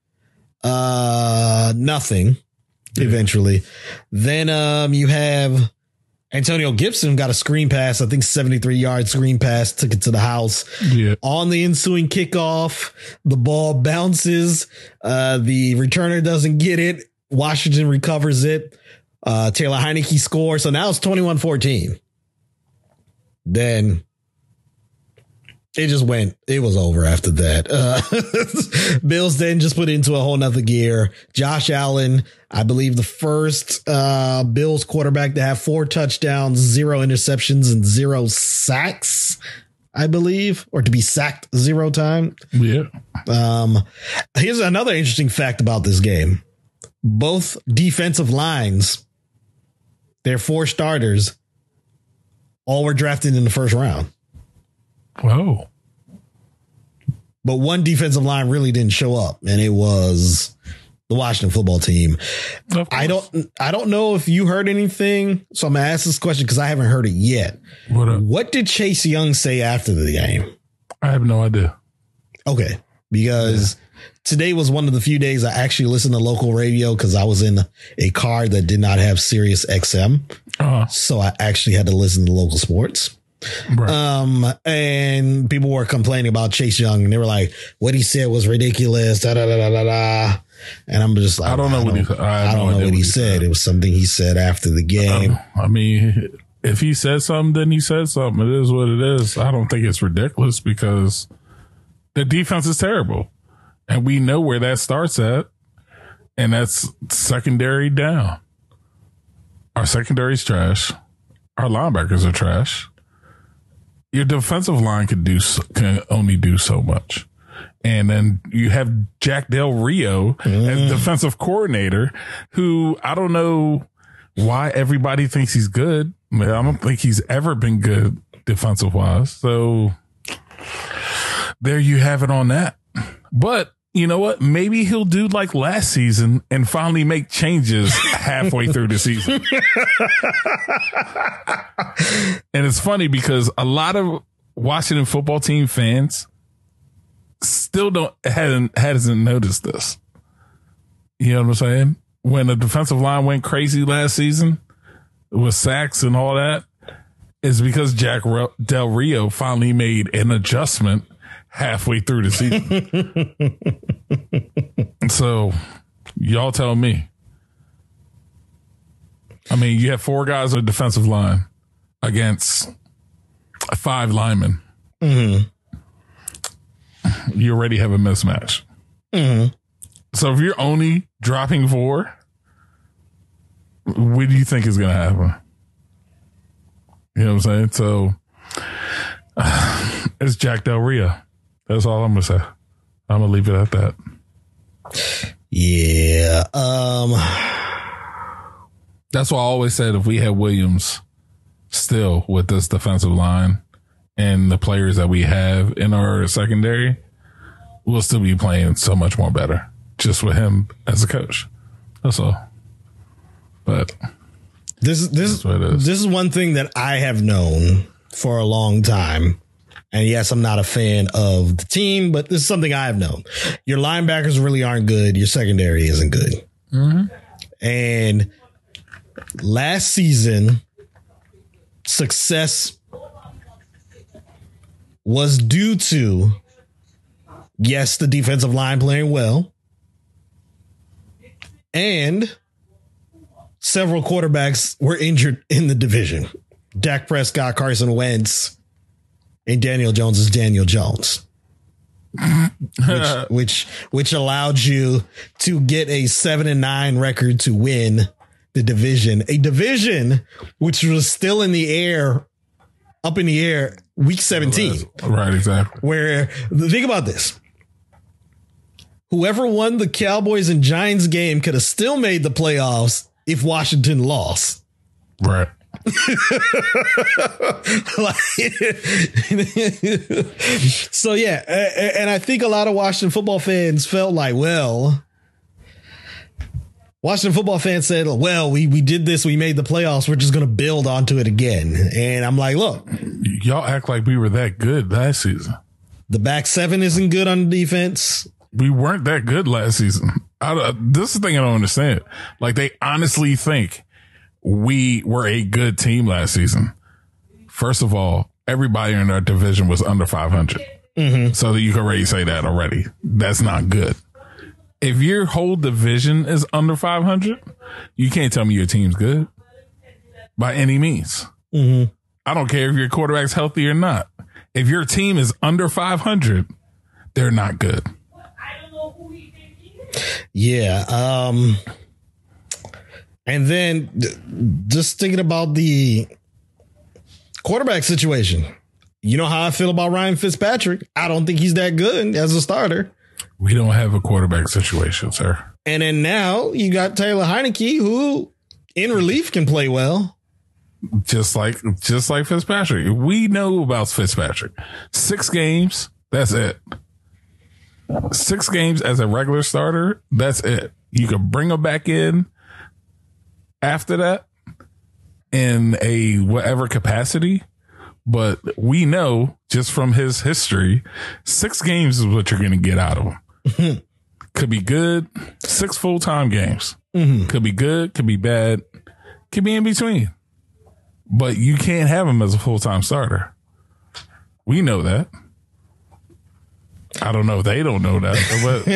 nothing. Eventually. Then you have Antonio Gibson got a screen pass, I think 73-yard screen pass, took it to the house. Yeah. On the ensuing kickoff, the ball bounces. The returner doesn't get it. Washington recovers it. Taylor Heineke scores. So now it's 21-14. Then it just went. It was over after that. Bills then just put it into a whole nother gear. Josh Allen, I believe the first Bills quarterback to have 4 touchdowns, 0 interceptions, and 0 sacks, I believe, or to be sacked 0 time. Yeah. Here's another interesting fact about this game. Both defensive lines, their 4 starters, all were drafted in the first round. Whoa. But one defensive line really didn't show up, and it was the Washington football team. I don't know if you heard anything, so I'm going to ask this question because I haven't heard it yet. What did Chase Young say after the game? I have no idea. Okay, because today was one of the few days I actually listened to local radio because I was in a car that did not have Sirius XM, so I actually had to listen to local sports. Right. And people were complaining about Chase Young, and they were like, "What he said was ridiculous." Da, da, da, da, da, da. And I'm just like, "I don't know what he said." It was something he said after the game. I mean, if he said something, then he said something. It is what it is. I don't think it's ridiculous because the defense is terrible, and we know where that starts at, and that's secondary down. Our secondary's trash. Our linebackers are trash. Your defensive line can only do so much. And then you have Jack Del Rio as defensive coordinator, who I don't know why everybody thinks he's good. I don't think he's ever been good defensive wise. So there you have it on that. But you know what? Maybe he'll do like last season and finally make changes halfway through the season. And it's funny because a lot of Washington football team fans still hasn't noticed this. You know what I'm saying? When the defensive line went crazy last season with sacks and all that, it's because Jack Del Rio finally made an adjustment halfway through the season. So y'all tell me. I mean, you have four guys on the defensive line against five linemen. Mm-hmm. You already have a mismatch. Mm-hmm. So if you're only dropping four, what do you think is going to happen? You know what I'm saying? So it's Jack Del Rio. That's all I'm going to say. I'm going to leave it at that. Yeah. That's why I always said if we had Williams still with this defensive line, and the players that we have in our secondary, we'll still be playing so much more better just with him as a coach. That's all. But this is one thing that I have known for a long time. And yes, I'm not a fan of the team, but this is something I've known. Your linebackers really aren't good. Your secondary isn't good. Mm-hmm. And last season, success was due to, yes, the defensive line playing well and several quarterbacks were injured in the division. Dak Prescott, Carson Wentz, and Daniel Jones is Daniel Jones, which allowed you to get a 7-9 record to win the division, a division which was still up in the air week 17. Right, exactly. Where, think about this. Whoever won the Cowboys and Giants game could have still made the playoffs if Washington lost. Right. So, yeah. And I think a lot of Washington football fans felt like, well, Washington football fans said, well, we did this. We made the playoffs. We're just going to build onto it again. And I'm like, look, y'all act like we were that good last season. The back seven isn't good on defense. We weren't that good last season. This is the thing I don't understand. Like, they honestly think we were a good team last season. First of all, everybody in our division was under 500. Mm-hmm. So that you can already say that already. That's not good. If your whole division is under 500, you can't tell me your team's good by any means. Mm-hmm. I don't care if your quarterback's healthy or not. If your team is under 500, they're not good. Yeah. And then just thinking about the quarterback situation, you know how I feel about Ryan Fitzpatrick. I don't think he's that good as a starter. We don't have a quarterback situation, sir. And then now you got Taylor Heineke, who in relief can play well. Just like Fitzpatrick. We know about Fitzpatrick. 6 games. That's it. 6 games as a regular starter. That's it. You can bring him back in after that in a whatever capacity. But we know just from his history, 6 games is what you're going to get out of him. Mm-hmm. Could be good. 6 full-time games. Mm-hmm. Could be good, could be bad, could be in between. But you can't have him as a full-time starter. We know that. I don't know if they don't know that, but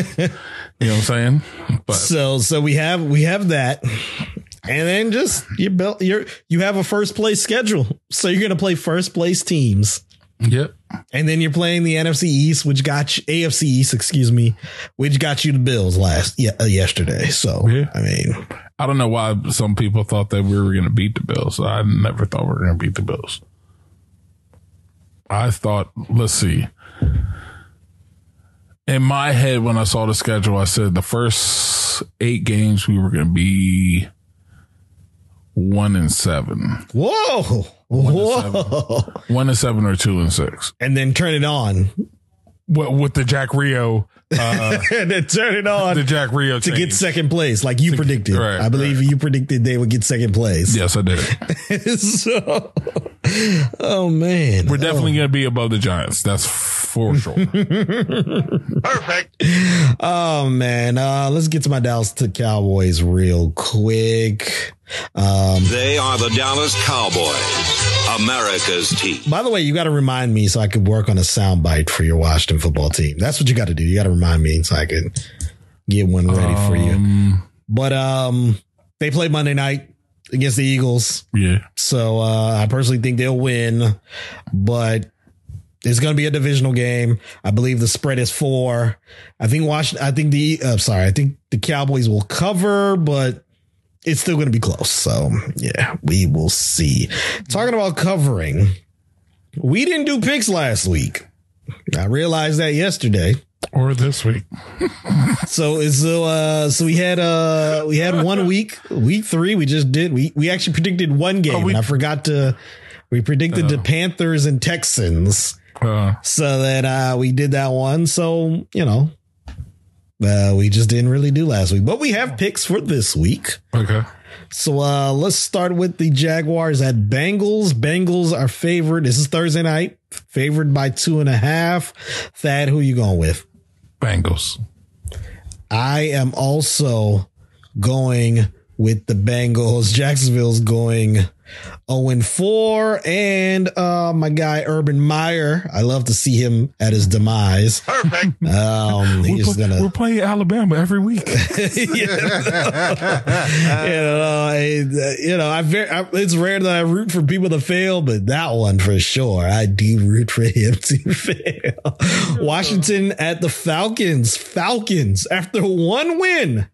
you know what I'm saying? But so we have that. And then just you have a first place schedule. So you're going to play first place teams. Yep. And then you're playing the NFC East, which got you, AFC East, excuse me, which got you the Bills yesterday. So, yeah. I mean, I don't know why some people thought that we were going to beat the Bills. I never thought we were going to beat the Bills. I thought, let's see. In my head, when I saw the schedule, I said the first 8 games we were going to be 1-7. Whoa. One and seven or 2-6. And then turn it on. With the Jack Rio. And then turn it on. The Jack Rio to get second place, like you predicted. Right, I believe you predicted they would get second place. Yes, I did. So, oh, man. We're definitely going to be above the Giants. That's for sure. Perfect. Oh, man. Let's get to my Dallas to Cowboys real quick. They are the Dallas Cowboys, America's team. By the way, you got to remind me so I could work on a soundbite for your Washington football team. That's what you got to do. You got to remind me so I could get one ready for you. But they play Monday night against the Eagles. Yeah. So I personally think they'll win, but it's going to be a divisional game. I believe the spread is 4. I think the Cowboys will cover, but it's still going to be close. So, yeah, we will see. Talking about covering, we didn't do picks last week. I realized that yesterday. Or this week. So we had 1 week. Week 3, we just did. We actually predicted one game. We predicted the Panthers and Texans. So that we did that one. So, you know. We just didn't really do last week, but we have picks for this week. Okay. So let's start with the Jaguars at Bengals. Bengals are favored. This is Thursday night, favored by 2.5. Thad, who you going with? Bengals. I am also going with the Bengals. Jacksonville's going 0-4, and my guy Urban Meyer. I love to see him at his demise. Perfect. We're playing Alabama every week. It's rare that I root for people to fail, but that one for sure. I do root for him to fail. Washington at the Falcons. Falcons, after one win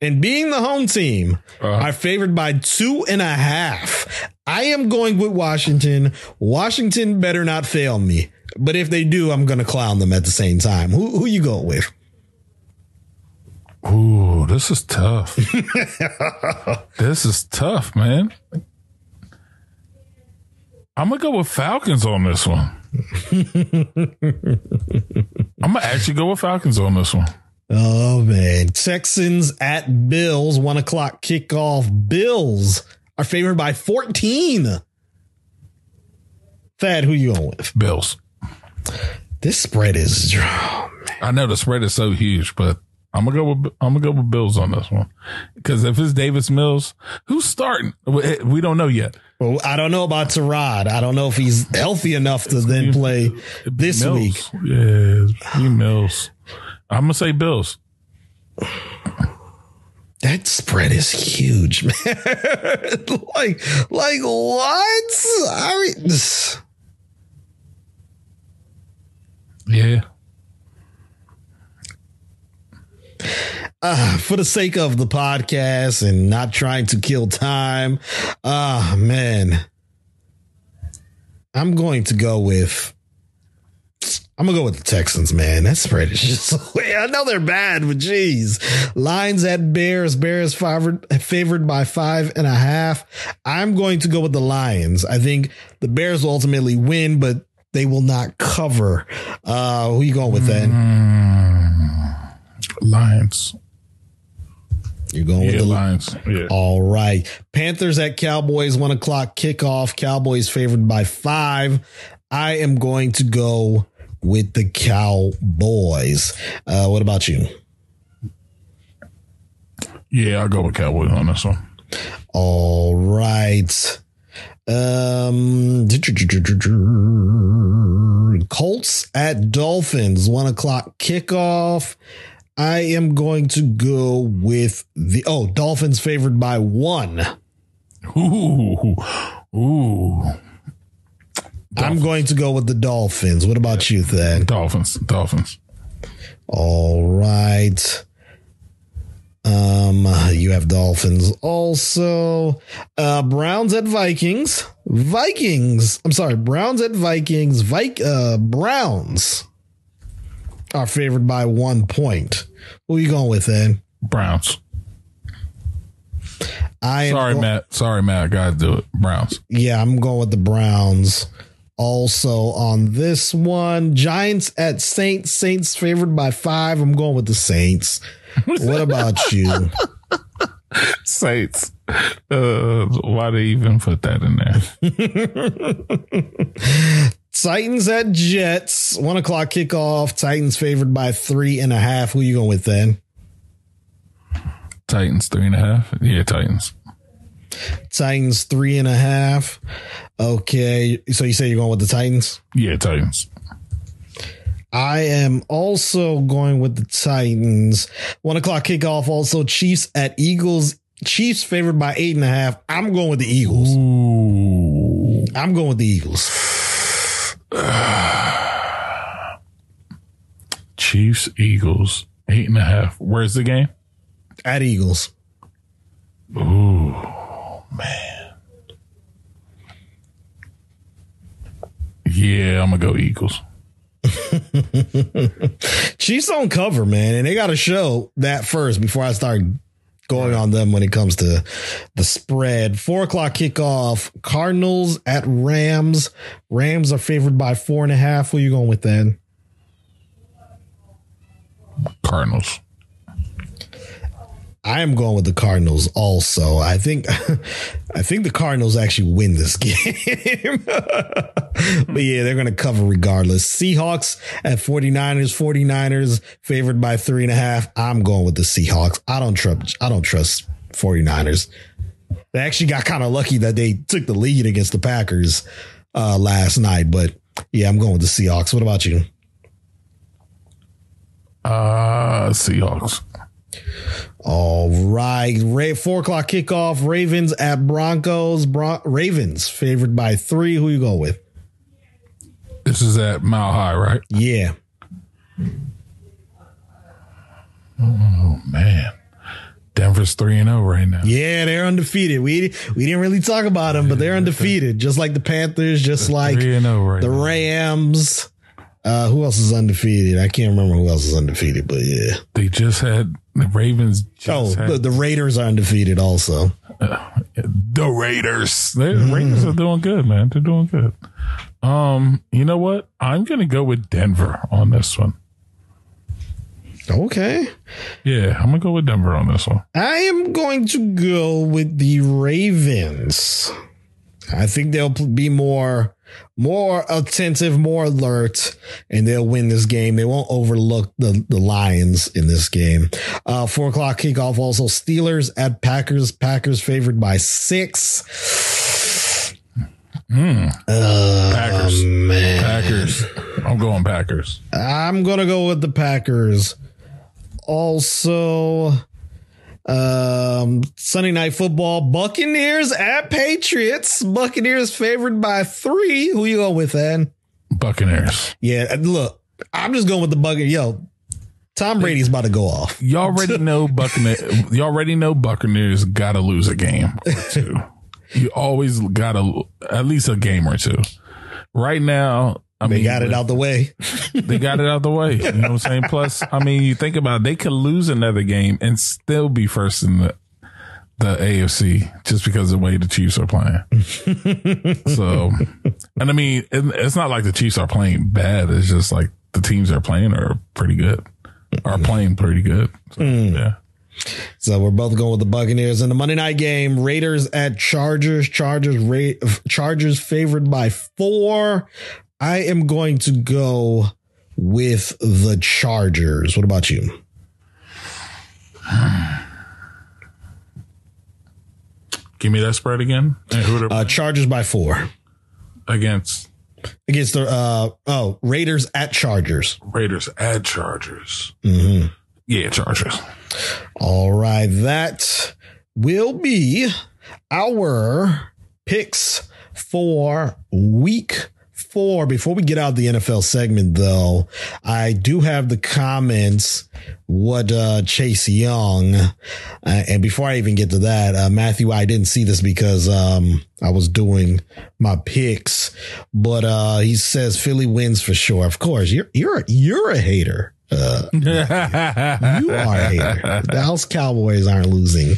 and being the home team, are favored by 2.5. I am going with Washington. Washington better not fail me. But if they do, I'm going to clown them at the same time. Who you going with? Ooh, this is tough. This is tough, man. I'm going to go with Falcons on this one. I'm going to actually go with Falcons on this one. Oh, man. Texans at Bills, 1:00 kickoff. Bills are favored by 14. Thad, who you going with? Bills. This spread is, oh, man. I know the spread is so huge, but I'm gonna go with Bills on this one. Because if it's Davis Mills, who's starting? We don't know yet. Well, I don't know about Tyrod. I don't know if he's healthy enough to then play this week. Yeah, he Mills. I'm going to say Bills. That spread is huge, man. like what? I mean, yeah. For the sake of the podcast and not trying to kill time, man, I'm going to go with the Texans, man. That spread is just, I know they're bad, but geez. Lions at Bears. Bears favored by 5.5. I'm going to go with the Lions. I think the Bears will ultimately win, but they will not cover. Who you going with then? Lions. You're going with the Lions. Yeah. All right. Panthers at Cowboys, 1:00 kickoff. Cowboys favored by 5. I am going to go with the Cowboys. What about you? Yeah, I'll go with Cowboys on this one. All right. Colts at Dolphins, 1:00 kickoff. I am going to go with Dolphins favored by 1. Ooh. Dolphins. I'm going to go with the Dolphins. What about you, Thad? Dolphins. All right. You have Dolphins also. Browns at Vikings. I'm sorry, Browns at Vikings. Browns are favored by 1 point. Who are you going with, Ed? Browns. Sorry, Matt. Gotta do it. Browns. Yeah, I'm going with the Browns. Also on this one, Giants at Saints. Saints favored by 5. I'm going with the Saints. What about you? Saints. Why they even put that in there? Titans at Jets. 1 o'clock kickoff. Titans favored by 3.5. Who you going with then? Titans 3.5. Yeah, Titans. Titans 3.5. Okay, so you say you're going with the Titans? Yeah, Titans. I am also going with the Titans. 1 o'clock kickoff. Also, Chiefs at Eagles. Chiefs favored by 8.5. I'm going with the Eagles. Ooh. I'm going with the Eagles. Chiefs, Eagles, 8.5. Where's the game? At Eagles. Ooh. Man. Yeah, I'm going to go Eagles. Chiefs don't cover, man. And they got to show that first before I start going on them when it comes to the spread. 4 o'clock kickoff. Cardinals at Rams. Rams are favored by 4.5. Who are you going with then? Cardinals. I am going with the Cardinals also. I think the Cardinals actually win this game. But yeah, they're going to cover regardless. Seahawks at 49ers. 49ers favored by 3.5. I'm going with the Seahawks. I don't trust 49ers. They actually got kind of lucky that they took the lead against the Packers last night. But yeah, I'm going with the Seahawks. What about you? Seahawks. All right. 4 o'clock kickoff. Ravens at Broncos. Ravens favored by 3. Who you go with? This is at Mile High, right? Yeah. Oh, man. Denver's 3-0 right now. Yeah, they're undefeated. We didn't really talk about them, but they're undefeated. Just like the Panthers, just like the Rams. Who else is undefeated? I can't remember who else is undefeated, but yeah. They just had the Ravens. The Raiders are undefeated also. The Raiders. Raiders are doing good, man. They're doing good. You know what? I'm going to go with Denver on this one. Okay. Yeah, I'm going to go with Denver on this one. I am going to go with the Ravens. I think they'll be more attentive, more alert, and they'll win this game. They won't overlook the Lions in this game. 4 o'clock kickoff also. Steelers at Packers. Packers favored by 6. Packers. Man. Packers. I'm going Packers. I'm going to go with the Packers. Also, Sunday Night Football, Buccaneers at Patriots. Buccaneers favored by 3. Who you going with, Ed? Buccaneers. Yeah, look, I'm just going with the Buccaneers. Yo, Tom Brady's about to go off. You already know Buccaneers. You already know Buccaneers got to lose a game or two. You always got to at least a game or two. Right now, They got it out the way. You know what I'm saying? Plus, I mean, you think about it, they could lose another game and still be first in the AFC just because of the way the Chiefs are playing. So, and I mean, it's not like the Chiefs are playing bad. It's just like the teams they're playing are playing pretty good. So, yeah. So we're both going with the Buccaneers in the Monday night game. Raiders at Chargers. Chargers favored by 4. I am going to go with the Chargers. What about you? Give me that spread again. Chargers by 4 against the Raiders at Chargers. Raiders at Chargers. Mm-hmm. Yeah, Chargers. All right, that will be our picks for week before we get out of the NFL segment, though, I do have the comments. What Chase Young, and before I even get to that, Matthew, I didn't see this because I was doing my picks, but he says Philly wins for sure. Of course, you're a hater. You are a hater. The Dallas Cowboys aren't losing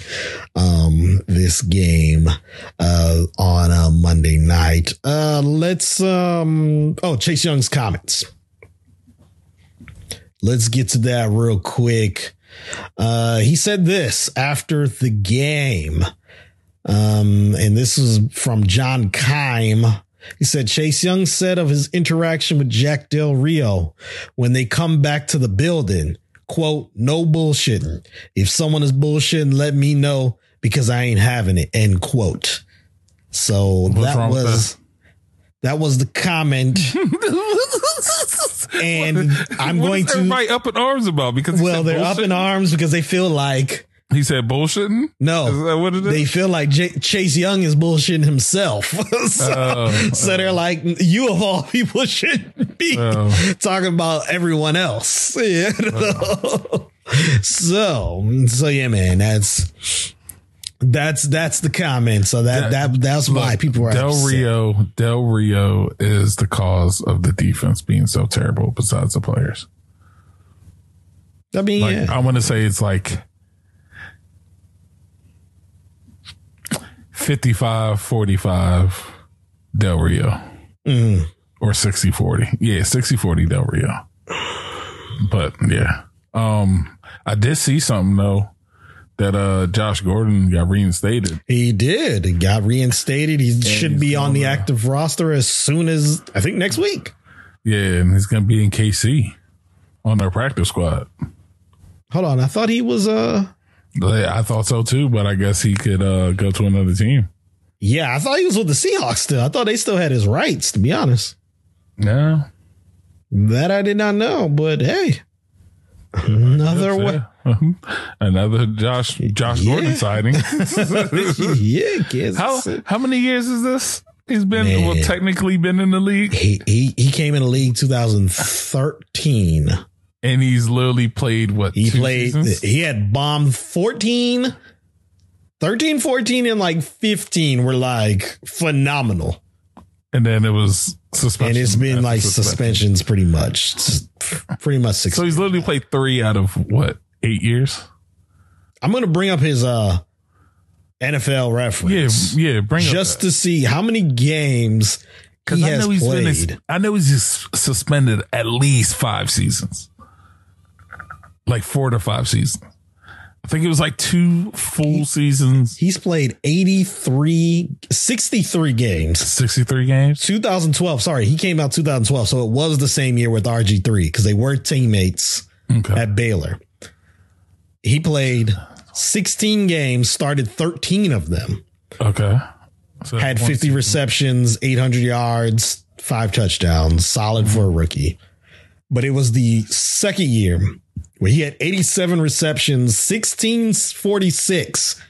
this game on a Monday night. Let's Chase Young's comments. Let's get to that real quick. He said this after the game. And this is from John Kime. He said, Chase Young said of his interaction with Jack Del Rio when they come back to the building, quote, no bullshitting. If someone is bullshitting, let me know because I ain't having it, end quote. So that was the comment. And I'm going to everybody up in arms about because they're up in arms because they feel like he said bullshitting. No, is that what it is? They feel like Chase Young is bullshitting himself. So they're like, you of all people shouldn't be talking about everyone else. You know? So yeah, man, that's the comment. So that's why people were upset. Del Rio is the cause of the defense being so terrible besides the players. I mean, I want to say it's like 55-45 Del Rio or 60-40. Yeah, 60-40 Del Rio. But yeah, I did see something though. That Josh Gordon got reinstated. He did. He got reinstated. He should be on the active roster as soon as, I think, next week. Yeah, and he's going to be in KC on their practice squad. Hold on. I thought he was... I thought so, too, but I guess he could go to another team. Yeah, I thought he was with the Seahawks still. I thought they still had his rights, to be honest. No. That I did not know, but hey. Another way. Another Josh Gordon sighting. Yeah, kids. How many years is this? He's been technically been in the league. He came in the league 2013, and he's literally played what? He played. Seasons? He had bombed 13, 14, and like 15 were like phenomenal. And then it was suspension. And it's been like suspensions pretty much 6 years. So he's literally played 3 out of what, 8 years? I'm going to bring up his NFL reference. Yeah, bring up just to see how many games he has played. I know he's just suspended at least 5 seasons. Like 4 to 5 seasons. I think it was like 2 full seasons. He's played 63 games. 63 games? 2012. Sorry, he came out 2012. So it was the same year with RG3 because they were teammates at Baylor. He played 16 games, started 13 of them. Okay. So had 50 receptions, 800 yards, 5 touchdowns. Solid for a rookie. But it was the second year where he had 87 receptions, 1646,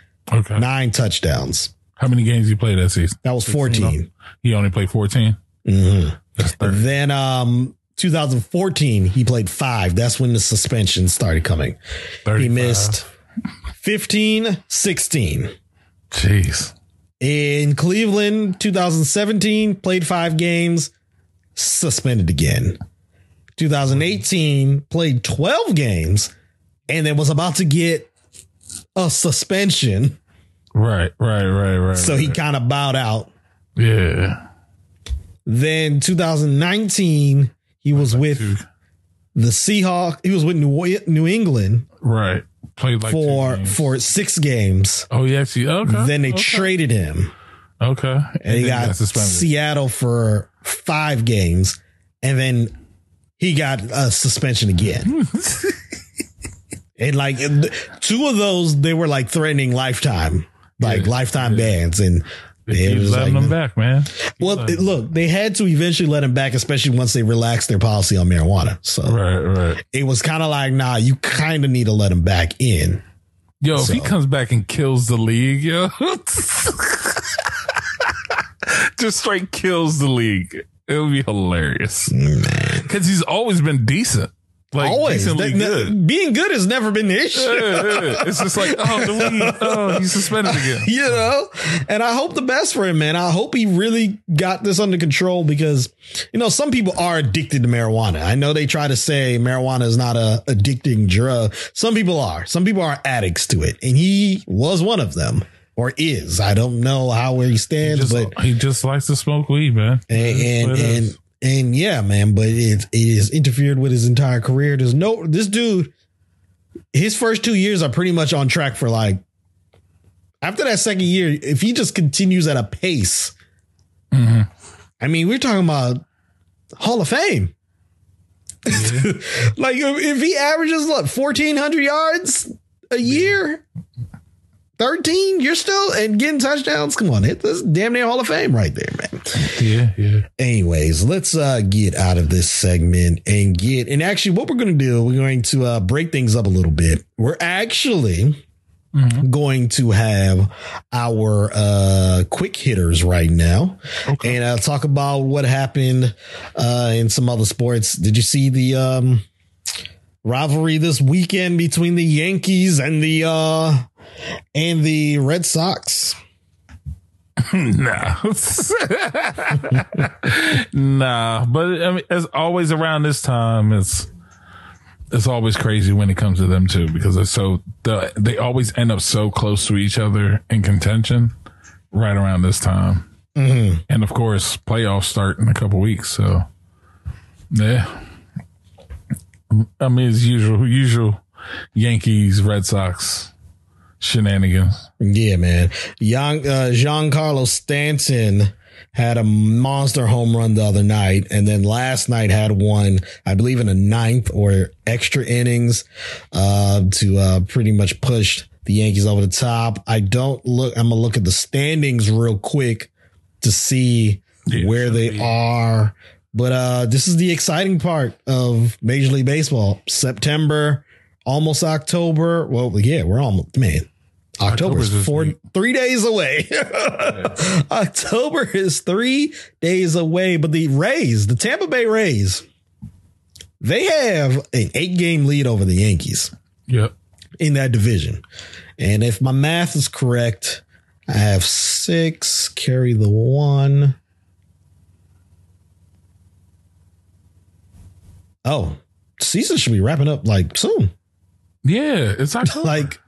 9 touchdowns. How many games you played that season? That was 14. He only played 14? Mm-hmm. Then 2014, he played 5. That's when the suspension started coming. 35. He missed 15, 16. Jeez. In Cleveland, 2017, played 5 games, suspended again. 2018 played 12 games and then was about to get a suspension. Right. So he kind of bowed out. Yeah. Then 2019, he was with the Seahawks. He was with New England. Right. Played like for 6 games. Oh, yeah. Then they traded him. Okay. And he got Seattle for 5 games. And then he got a suspension again. And like 2 of those, they were like threatening lifetime, bans. And they was letting them back, man. They had to eventually let him back, especially once they relaxed their policy on marijuana. So it was kind of like, nah, you kind of need to let him back in. Yo, if he comes back and kills the league, just straight kills the league. It would be hilarious. Because he's always been decent. Like, always. Good. Being good has never been the issue. Yeah. It's just like, oh, the league, oh, he's suspended again. You know? And I hope the best for him, man. I hope he really got this under control because, you know, some people are addicted to marijuana. I know they try to say marijuana is not a addicting drug. Some people are. Some people are addicts to it. And he was one of them. Or is. I don't know how where he stands, but he just likes to smoke weed, man. And yeah, man, but it has interfered with his entire career. There's no, this dude, his first 2 years are pretty much on track for like, after that second year, if he just continues at a pace, mm-hmm. I mean, we're talking about Hall of Fame. Yeah. Like if he averages what, 1,400 yards a year, 13, you're still and getting touchdowns. Come on, that's damn near Hall of Fame right there, man. Yeah. Anyways, let's get out of this segment and actually what we're going to do, we're going to break things up a little bit. We're actually going to have our quick hitters right now. Okay. And I'll talk about what happened in some other sports. Did you see the rivalry this weekend between the Yankees and the Red Sox? Nah. But I mean, as always around this time, it's always crazy when it comes to them too, because they're so they always end up so close to each other in contention right around this time. Mm-hmm. And of course, playoffs start in a couple weeks. So yeah, I mean, it's usual Yankees, Red Sox shenanigans. Yeah, man. Giancarlo Stanton had a monster home run the other night, and then last night had one, I believe, in the ninth or extra innings to pretty much push the Yankees over the top. I'm gonna look at the standings real quick to see where they are. But this is the exciting part of Major League Baseball. September, almost October. Well, yeah, we're almost, man. October is 3 days away. But the Tampa Bay Rays, they have an 8-game lead over the Yankees. Yep. In that division. And if my math is correct, I have 6, carry the 1. Oh, season should be wrapping up like soon. Yeah, it's not like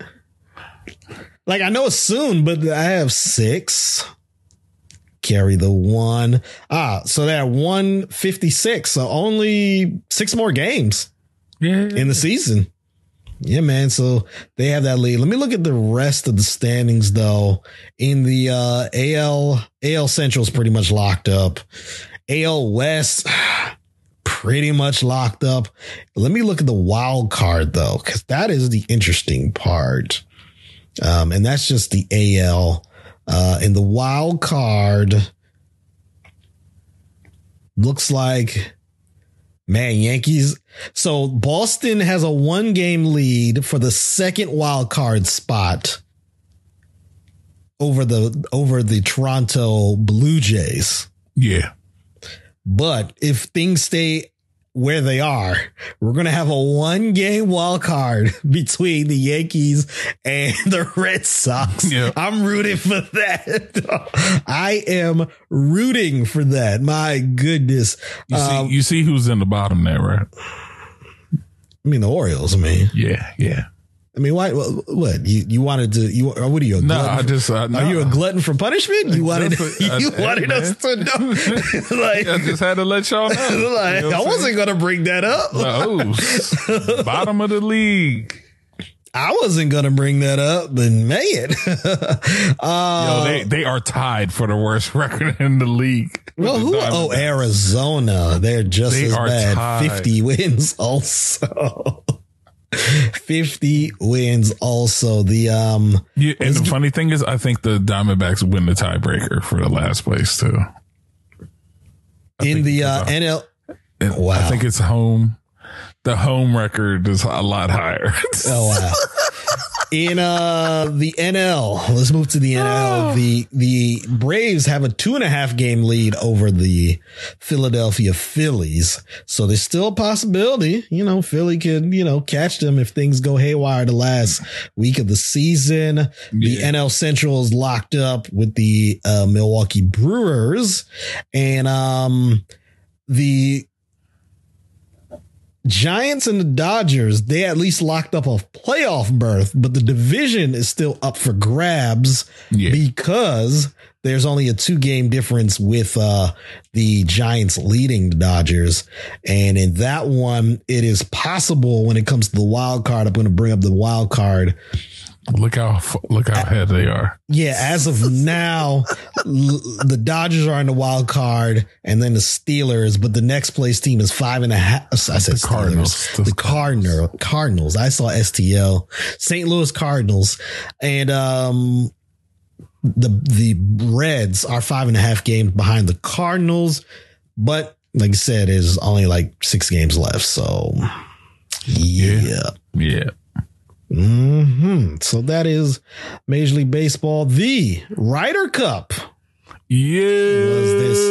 I know it's soon, but I have 6. Carry the 1. So they're at 156. So only 6 more games in the season. Yeah, man. So they have that lead. Let me look at the rest of the standings, though. In the AL Central is pretty much locked up. AL West, pretty much locked up. Let me look at the wild card, though, because that is the interesting part. And that's just the AL. And the wild card looks like, man, Yankees. So Boston has a 1-game lead for the second wild card spot over the Toronto Blue Jays. Yeah. But if things stay where they are, we're going to have a 1-game wild card between the Yankees and the Red Sox. Yep. I'm rooting for that. I am rooting for that. My goodness. You see who's in the bottom there, right? I mean, the Orioles, man. Yeah, yeah. I mean, why? What you wanted to? What are you? Are you a glutton for punishment? You wanted us to know. Like, I just had to let y'all know. Like, you know I wasn't gonna bring that up. No, bottom of the league. I wasn't gonna bring that up, but man, they are tied for the worst record in the league. Well, Arizona? They're just as bad. Tied. 50 wins also. 50 wins also. And the funny thing is, I think the Diamondbacks win the tiebreaker for the last place too. NL, wow! I think it's home. The home record is a lot higher. Oh wow! In the NL, let's move to the NL. The Braves have a 2.5-game lead over the Philadelphia Phillies. So there's still a possibility, you know, Philly could, you know, catch them if things go haywire the last week of the season. Yeah. The NL Central is locked up with the Milwaukee Brewers, and the Giants and the Dodgers, they at least locked up a playoff berth, but the division is still up for grabs because there's only a 2-game difference with the Giants leading the Dodgers. And in that one, it is possible when it comes to the wild card. I'm going to bring up the wild card. Look how ahead they are. Yeah, as of now, the Dodgers are in the wild card, and then the Steelers. But the next place team is 5.5. I said the Cardinals. The Cardinals. I saw STL, St. Louis Cardinals, and the Reds are 5.5 games behind the Cardinals. But like I said, there's only like 6 games left. So yeah. So that is Major League Baseball. The Ryder Cup was this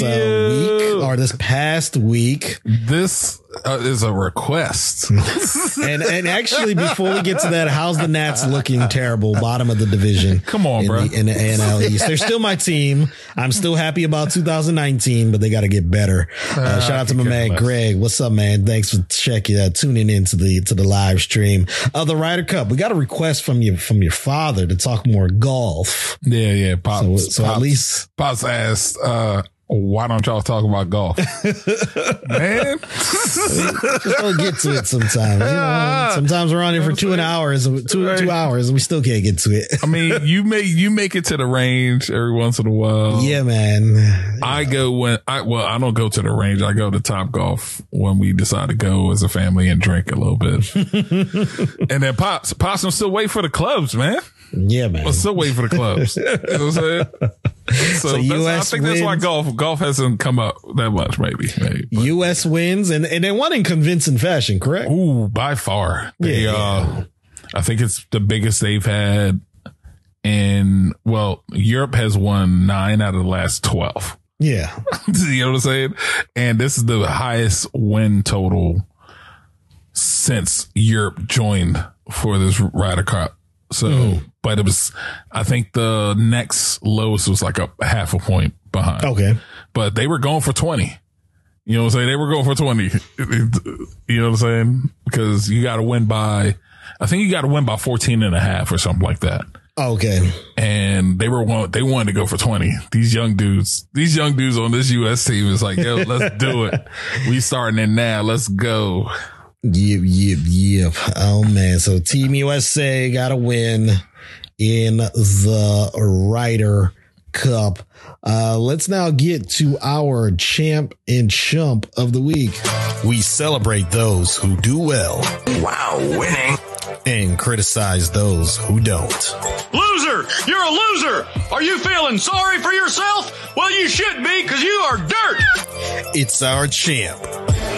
week or this past week. This is a request. and actually, before we get to that, how's the Nats looking? Terrible, bottom of the division. Come on, bro. In the NL East, they're still my team. I'm still happy about 2019, but they got to get better. Shout out to my man Greg. What's up, man? Thanks for tuning in to the live stream of the Ryder Cup. We got a request from your father to talk more golf. Yeah, Pops. So Pops, at least Pops asked, why don't y'all talk about golf? Man. We'll get to it sometimes. You know, sometimes we're on here for 2 hours and we still can't get to it. I mean, you make it to the range every once in a while. Yeah, man. I don't go to the range. I go to Top Golf when we decide to go as a family and drink a little bit. And then Pops, I'm still waiting for the clubs, man. Yeah, man. I'm still waiting for the clubs. You know what I'm saying? So US wins. That's why golf hasn't come up that much, maybe. US wins, and they won in convincing fashion, correct? Ooh, by far. I think it's the biggest they've had. And, well, Europe has won 9 out of the last 12. Yeah. You know what I'm saying? And this is the highest win total since Europe joined for this Ryder Cup. So, but it was, I think the next lowest was like a half a point behind. Okay. But they were going for 20. You know what I'm saying? They were going for 20. You know what I'm saying? Because you got to win by, I think you got to win by 14.5 or something like that. Okay. And they wanted to go for 20. These young dudes on this U.S. team is like, yo, let's do it. We starting it now. Let's go. Yep. Oh, man. So Team USA got a win in the Ryder Cup. Let's now get to our champ and chump of the week. We celebrate those who do well while winning and criticize those who don't. Loser! You're a loser! Are you feeling sorry for yourself? Well, you should be, because you are dirt! It's our champ.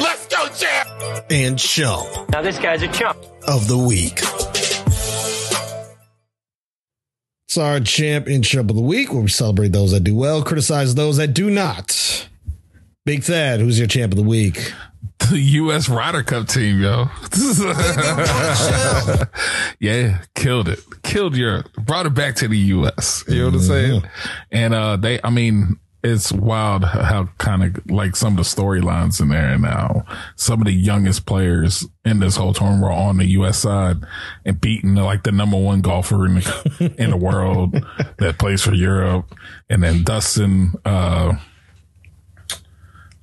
Let's go, champ! And chump. Now this guy's a chump. Of the week. It's our champ and chump of the week, where we celebrate those that do well, criticize those that do not. Big Thad, who's your champ of the week? The U.S. Ryder Cup team, yo. Yeah, killed it. Killed Europe. Brought it back to the U.S. You know what I'm saying? And it's wild how kind of like some of the storylines in there now. Some of the youngest players in this whole tournament were on the U.S. side and beating like the number one golfer in the world that plays for Europe. And then Dustin,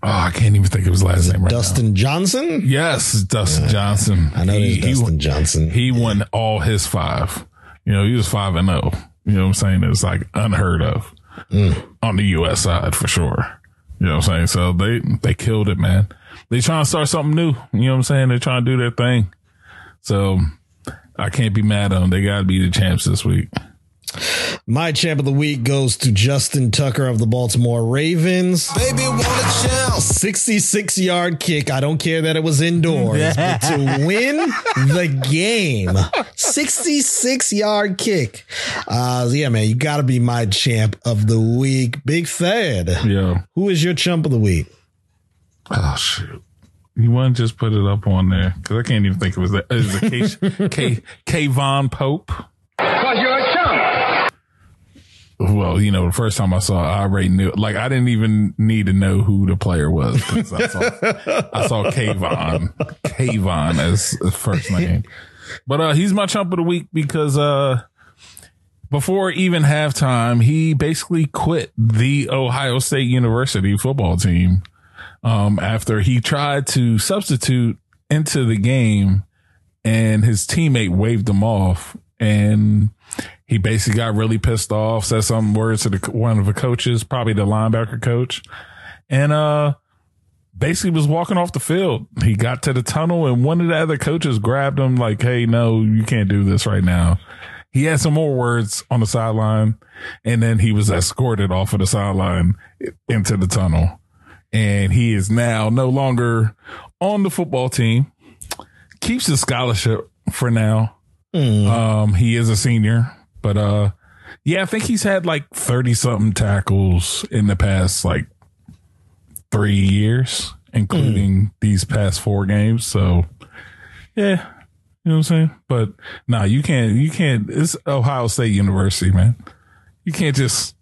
I can't even think of his last name right now. Dustin Johnson? Yes, Dustin Johnson. I know Dustin Johnson. He won all his 5. You know, he was 5-0. You know what I'm saying? It's like unheard of. On the U.S. side for sure. You know what I'm saying? So they killed it, man. They trying to start something new. You know what I'm saying? They're trying to do their thing. So I can't be mad at them. They got to be the champs this week. My champ of the week goes to Justin Tucker of the Baltimore Ravens. Baby, wanna chill. 66-yard kick. I don't care that it was indoors, but to win the game. 66-yard kick. Yeah, man, you got to be my champ of the week. Big Fed. Yo. Who is your chump of the week? Oh, shoot. You want to just put it up on there? Because I can't even think of it. Is it Kayvon Pope? Because you're a chump. Well, you know, the first time I saw it, I already knew. Like, I didn't even need to know who the player was. I saw Kayvon as his first name. But he's my chump of the week because before even halftime, he basically quit the Ohio State University football team after he tried to substitute into the game and his teammate waved him off. And he basically got really pissed off, said some words to one of the coaches, probably the linebacker coach, and basically was walking off the field. He got to the tunnel and one of the other coaches grabbed him like, hey, no, you can't do this right now. He had some more words on the sideline, and then he was escorted off of the sideline into the tunnel. And he is now no longer on the football team, keeps his scholarship for now. He is a senior, but, yeah, I think he's had like 30 something tackles in the past, like 3 years, including these past 4 games. So yeah, you know what I'm saying? But nah, you can't, it's Ohio State University, man. You can't just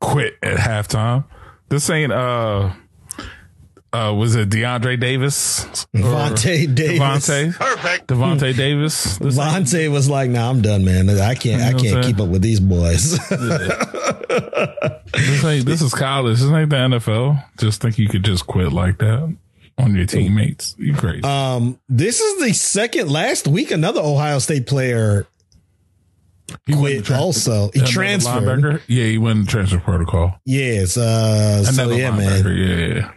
quit at halftime. This ain't, was it DeAndre Davis? Vontae Davis. Devontae. Perfect. Devontae Davis. Vontae was like, nah, I'm done, man. I can't keep up with these boys. This is college. This ain't the NFL. Just think you could just quit like that on your teammates. You crazy. This is the last week, another Ohio State player He transferred. Linebacker. Yeah, he went to transfer protocol. Yes. Man. Yeah.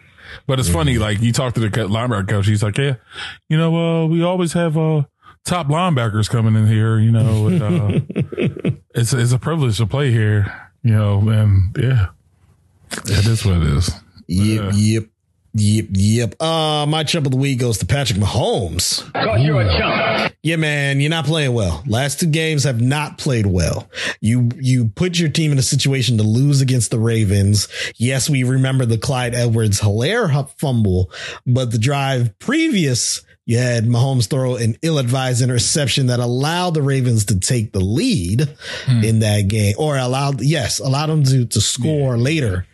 But it's funny, like you talk to the linebacker coach, he's like, yeah, you know, we always have top linebackers coming in here, you know, and, it's a privilege to play here, you know, and yeah, that is what it is. Yep. My chump of the week goes to Patrick Mahomes. You're a chump. Yeah, man, you're not playing well. Last 2 games have not played well. You put your team in a situation to lose against the Ravens. Yes, we remember the Clyde Edwards-Hilaire fumble, but the drive previous, you had Mahomes throw an ill-advised interception that allowed the Ravens to take the lead in that game, or allowed them to score later.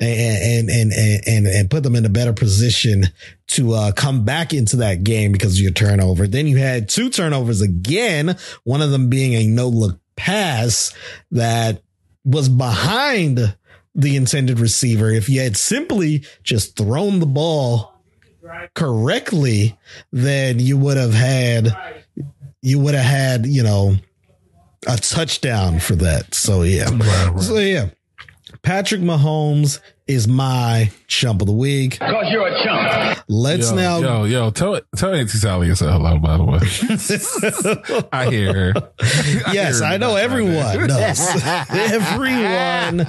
And put them in a better position to come back into that game because of your turnover. Then you had 2 turnovers again, one of them being a no-look pass that was behind the intended receiver. If you had simply just thrown the ball correctly, then you would have had, you know, a touchdown for that. So, yeah. Right. So, yeah. Patrick Mahomes is my chump of the week. Because you're a chump. Yo, tell Auntie Sally I said hello, by the way. I hear her. Yes, I know everyone does. Everyone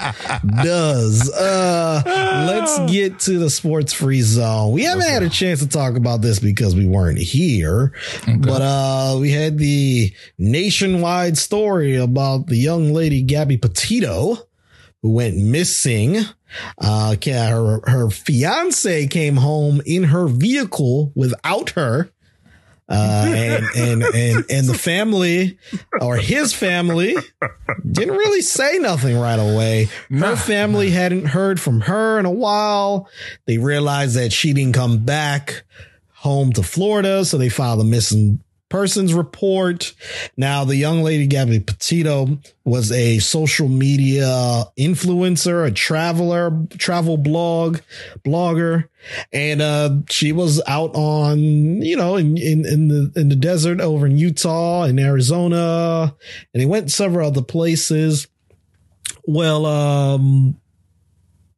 does. Let's get to the sports free zone. We haven't had a chance to talk about this because we weren't here, but we had the nationwide story about the young lady, Gabby Petito, who went missing. Her fiance came home in her vehicle without her. And the family, or his family, didn't really say nothing right away. Her family hadn't heard from her in a while. They realized that she didn't come back home to Florida, so they filed a missing persons report. Now, the young lady, Gabby Petito, was a social media influencer, a travel blogger, and she was out on, you know, in the desert over in Utah and Arizona, and they went several other places. Well,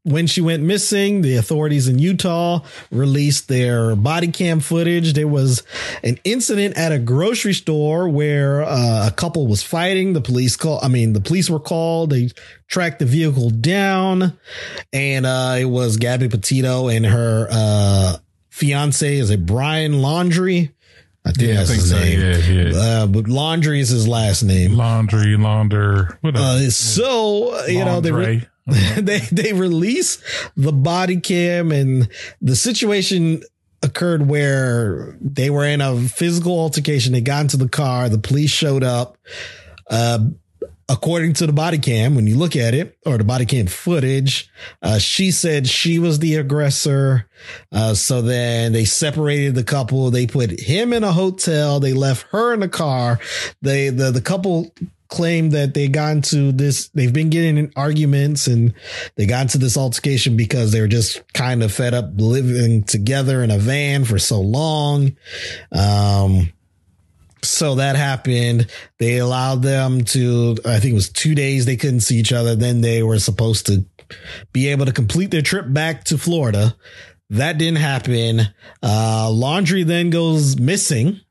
when she went missing, the authorities in Utah released their body cam footage. There was an incident at a grocery store where a couple was fighting. The police were called. They tracked the vehicle down, and it was Gabby Petito and her fiance. Is it Brian Laundrie? I think that's his name. Yeah, yeah. But Laundrie is his last name. They released the body cam, and the situation occurred where they were in a physical altercation. They got into the car. The police showed up. According to the body cam, when you look at it, or the body cam footage, she said she was the aggressor. So then they separated the couple. They put him in a hotel. They left her in the car. The couple claimed that they got into this. They've been getting in arguments, and they got into this altercation because they were just kind of fed up living together in a van for so long. So that happened. They allowed them to, I think it was 2 days. They couldn't see each other. Then they were supposed to be able to complete their trip back to Florida. That didn't happen. Laundrie then goes missing.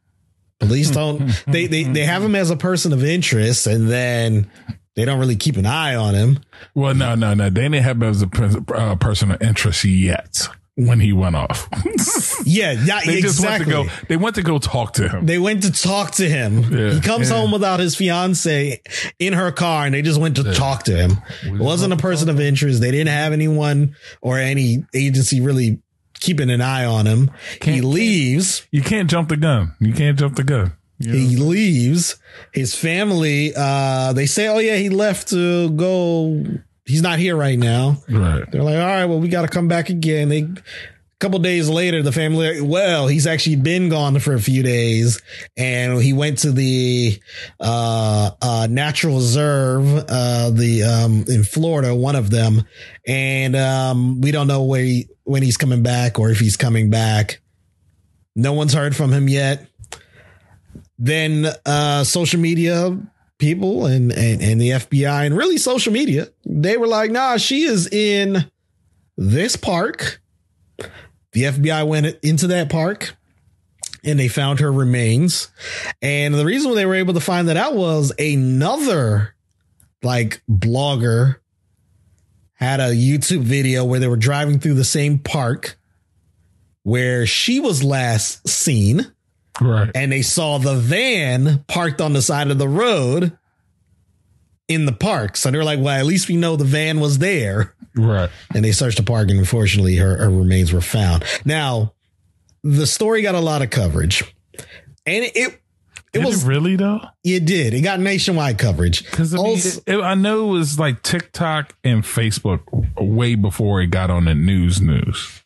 Police don't, they have him as a person of interest, and then they don't really keep an eye on him. Well, no. They didn't have him as a person of interest yet. When he went off. They just exactly. They went to go talk to him. Yeah, he comes home without his fiance in her car, and they just went to talk to him. It wasn't a person of interest. They didn't have anyone or any agency really keeping an eye on him. He leaves. You can't jump the gun. Yeah. He leaves. His family, they say, oh yeah, he left to go. He's not here right now. Right. They're like, all right, well, we got to come back again. A couple days later, the family, well, he's actually been gone for a few days, and he went to the natural reserve, in Florida, one of them, and we don't know when he's coming back or if he's coming back. No one's heard from him yet. Then social media people and the FBI and really social media, they were like, nah, she is in this park. The FBI went into that park and they found her remains. And the reason they were able to find that out was another blogger had a YouTube video where they were driving through the same park where she was last seen. Right. And they saw the van parked on the side of the road in the park. So they're like, well, at least we know the van was there. Right. And they searched the park, and unfortunately her remains were found. Now, the story got a lot of coverage, and it really It did. It got nationwide coverage. Because I know it was like TikTok and Facebook way before it got on the news.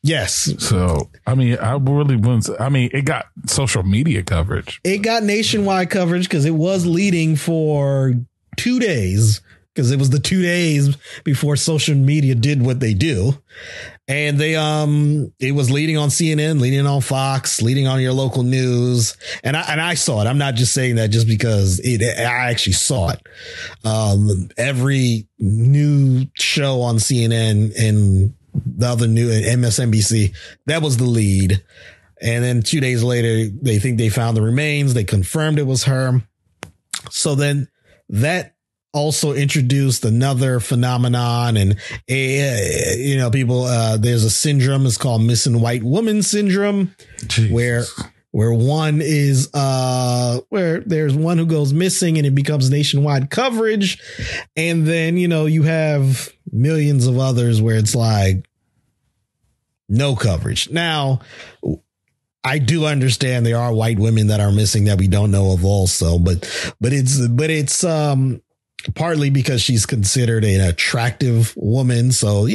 Yes. So, it got social media coverage. It got nationwide coverage because it was leading for 2 days, because it was the 2 days before social media did what they do. And they it was leading on CNN, leading on Fox, leading on your local news. And I saw it. I'm not just saying that just because I actually saw it. Every new show on CNN and the other new MSNBC, that was the lead. And then 2 days later, they think they found the remains. They confirmed it was her. So then that also introduced another phenomenon, and people, there's a syndrome. It's called missing white woman syndrome. Jeez. where one is where there's one who goes missing and it becomes nationwide coverage, and then you have millions of others where it's like no coverage. Now, I do understand there are white women that are missing that we don't know of also, but it's partly because she's considered an attractive woman. So,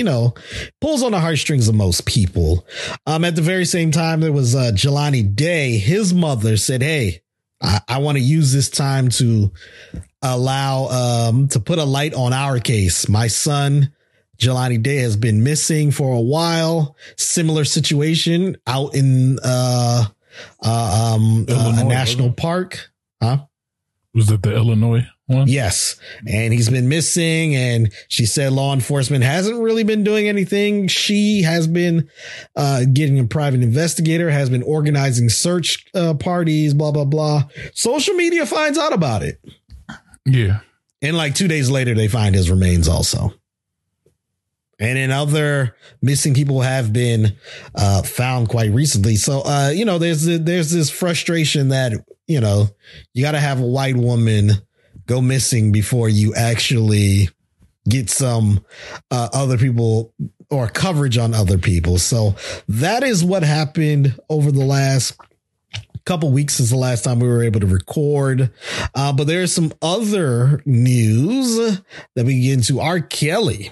pulls on the heartstrings of most people. At the very same time, there was Jelani Day. His mother said, hey, I want to use this time to allow to put a light on our case. My son, Jelani Day, has been missing for a while. Similar situation out in a national park. Huh? Was it the Illinois? What? Yes. And he's been missing. And she said law enforcement hasn't really been doing anything. She has been getting a private investigator, has been organizing search parties, blah, blah, blah. Social media finds out about it. Yeah. And like 2 days later, they find his remains also. And then other missing people have been found quite recently. So, you know, there's this frustration that, you know, you got to have a white woman go missing before you actually get some other people or coverage on other people. So that is what happened over the last couple weeks since the last time we were able to record. But there's some other news that we can get into. R. Kelly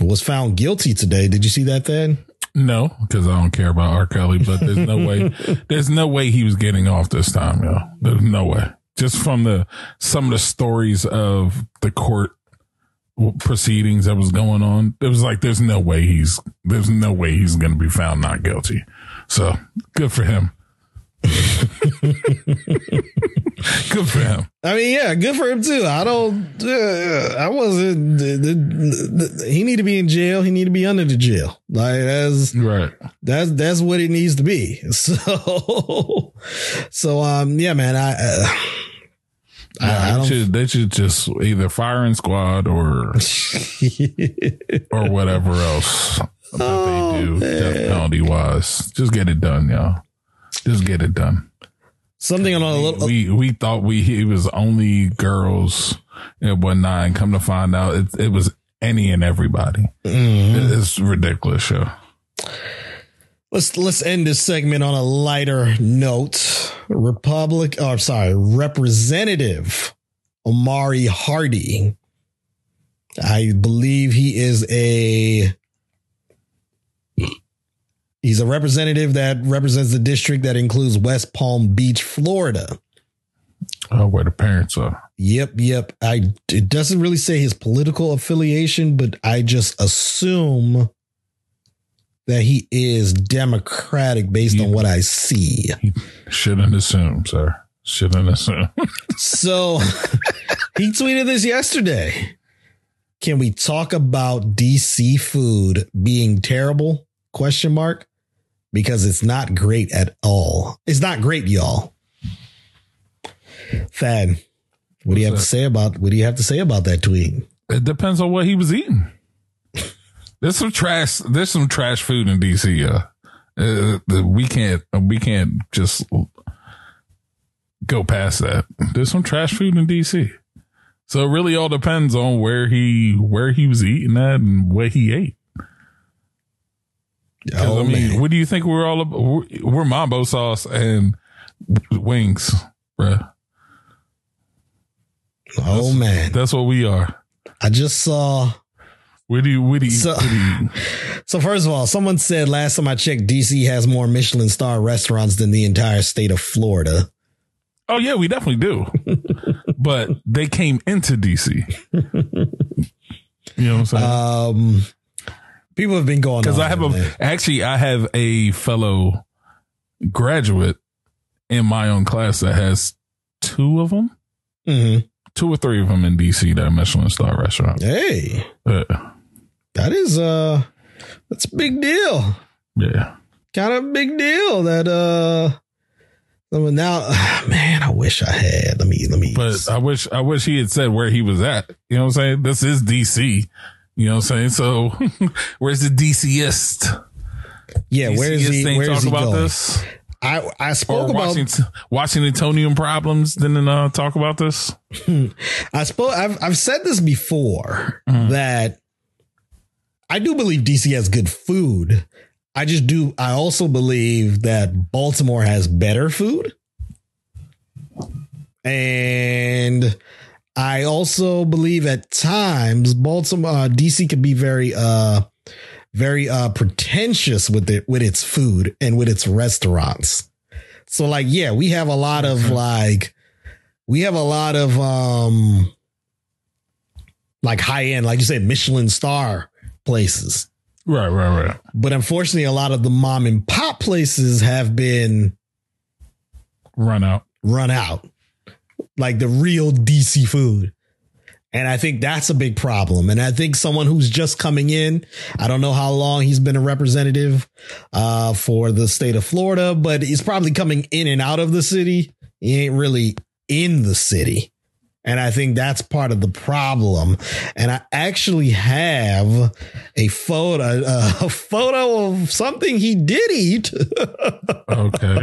was found guilty today. Did you see that then? No, because I don't care about R. Kelly, but there's no way. There's no way he was getting off this time, yo. There's no way. Just from some of the stories of the court proceedings that was going on, it was like there's no way he's going to be found not guilty. So good for him. Good for him. I mean, yeah, good for him too. He need to be in jail. He need to be under the jail. Like that's right. That's what it needs to be. So, yeah, man, they should just either firing squad or whatever else they do, death penalty wise. Just get it done, y'all. Just get it done. Something on a little. We thought it was only girls. It was 9. Come to find out, it was any and everybody. Mm-hmm. It's ridiculous, yo. Let's end this segment on a lighter note. Representative Omari Hardy. I believe he is He's a representative that represents the district that includes West Palm Beach, Florida. Oh, where the parents are. Yep. It doesn't really say his political affiliation, but I just assume that he is Democratic based on what I see. Shouldn't assume, sir. Shouldn't assume. So he tweeted this yesterday. Can we talk about DC food being terrible? ? Because it's not great at all. It's not great, y'all. Thad, what do you have to say about that tweet? It depends on what he was eating. There's some trash food in DC. We can't just go past that. There's some trash food in DC. So it really all depends on where he was eating that and what he ate. Oh, I mean, man. What do you think we're all about? We're mambo sauce and wings, bro. Oh, man. That's what we are. I just saw. So first of all, someone said last time I checked, DC has more Michelin star restaurants than the entire state of Florida. Oh, yeah, we definitely do. But they came into DC. You know what I'm saying? People have been going on. Because I have a fellow graduate in my own class that has 2 of them, mm-hmm. 2 or 3 of them in DC that are Michelin star restaurant. Hey, that's a big deal. Yeah, kind of a big deal that man, I wish I had. Let me. But I wish he had said where he was at. You know what I'm saying? This is DC. You know what I'm saying? So where's the DCist? Yeah, where is he going? I spoke about Washingtonian problems. Didn't talk about this. I've said this before that I do believe DC has good food. I also believe that Baltimore has better food. And I also believe at times DC can be very, very pretentious with its food and with its restaurants. So like, yeah, we have a lot of high end, like you said, Michelin star places. Right. But unfortunately, a lot of the mom and pop places have been run out. like the real DC food. And I think that's a big problem. And I think someone who's just coming in, I don't know how long he's been a representative for the state of Florida, but he's probably coming in and out of the city. He ain't really in the city. And I think that's part of the problem. And I actually have a photo of something he did eat. Okay.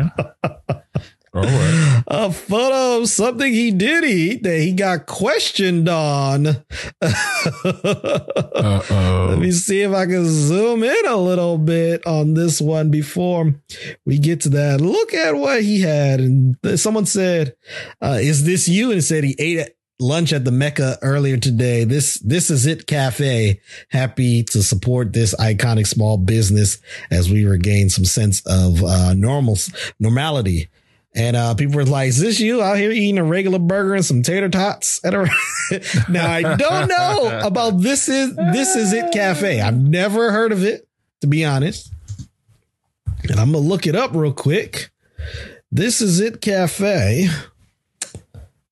All right. A photo of something he did eat that he got questioned on. Uh-oh. Let me see if I can zoom in a little bit on this one before we get to that. Look at what he had. And someone said, is this you? And said he ate lunch at the Mecca earlier today. This is it cafe. Happy to support this iconic small business as we regain some sense of normality. And people were like, is this you out here eating a regular burger and some tater tots? Now, I don't know about this is it cafe. I've never heard of it, to be honest. And I'm going to look it up real quick. This is it cafe.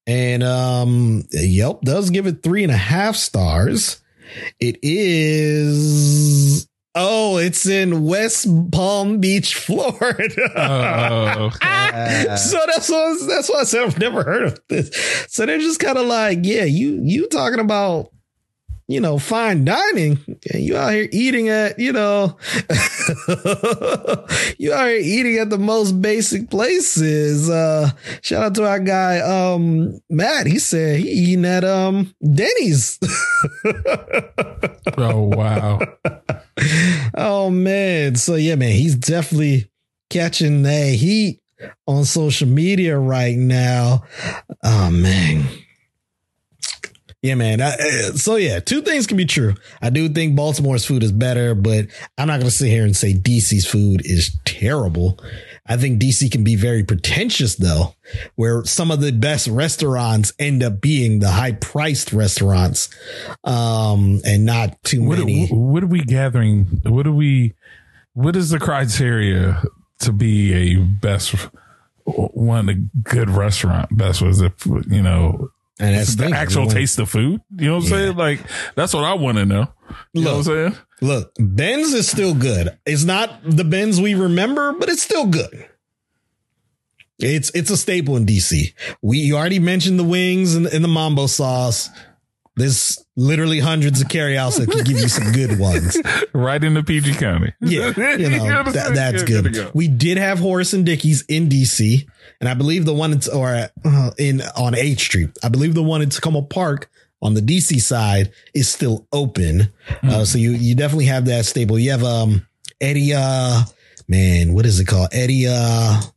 And Yelp does give it 3.5 stars. It is. Oh, it's in West Palm Beach, Florida. Oh, okay. So that's why I said I've never heard of this. So they're just kind of like, yeah, you talking about, you know, fine dining, and you out here eating at, you know, you out here eating at the most basic places. Shout out to our guy Matt. He said he eating at Denny's. Oh wow. Oh man. So yeah, man, he's definitely catching that heat on social media right now. Oh man. Yeah, man. So yeah, two things can be true. I do think Baltimore's food is better, but I'm not going to sit here and say DC's food is terrible. I think DC can be very pretentious though, where some of the best restaurants end up being the high priced restaurants. And not too many. What are we gathering? What is the criteria to be a best one, a good restaurant? Best was it, you know, and that's the actual taste of food. You know what I'm saying? Like, that's what I want to know. You know what I'm saying? Look, Ben's is still good. It's not the Ben's we remember, but it's still good. It's a staple in DC. You already mentioned the wings and the mambo sauce. There's literally hundreds of carryouts that can give you some good ones. Right in the PG County. Yeah. You know, that's good. Go. We did have Horace and Dickey's in DC. And I believe the one on 8th Street. I believe the one in Tacoma Park on the DC side is still open. Mm-hmm. So you definitely have that staple. You have Eddie. Man, what is it called? Eddie. Oh,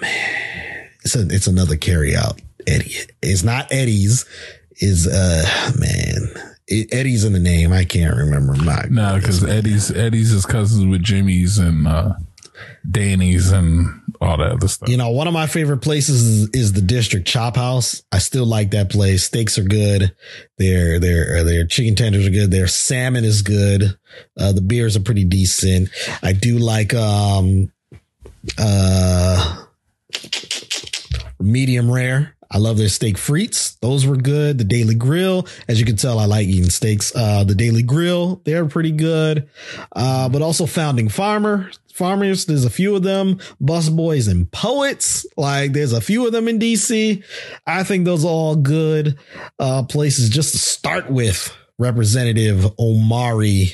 man. It's another carryout. Eddie. It's not Eddie's. Is Eddie's in the name. I can't remember. No, because Eddie's is cousins with Jimmy's and Danny's and all that other stuff. You know, one of my favorite places is the District Chop House. I still like that place. Steaks are good. Their chicken tenders are good. Their salmon is good. The beers are pretty decent. I do like medium rare. I love their steak frites. Those were good. The Daily Grill. As you can tell, I like eating steaks. The Daily Grill, they're pretty good. But also Founding Farmers, there's a few of them. Busboys and Poets. Like, there's a few of them in DC. I think those are all good places just to start with. Representative Omari.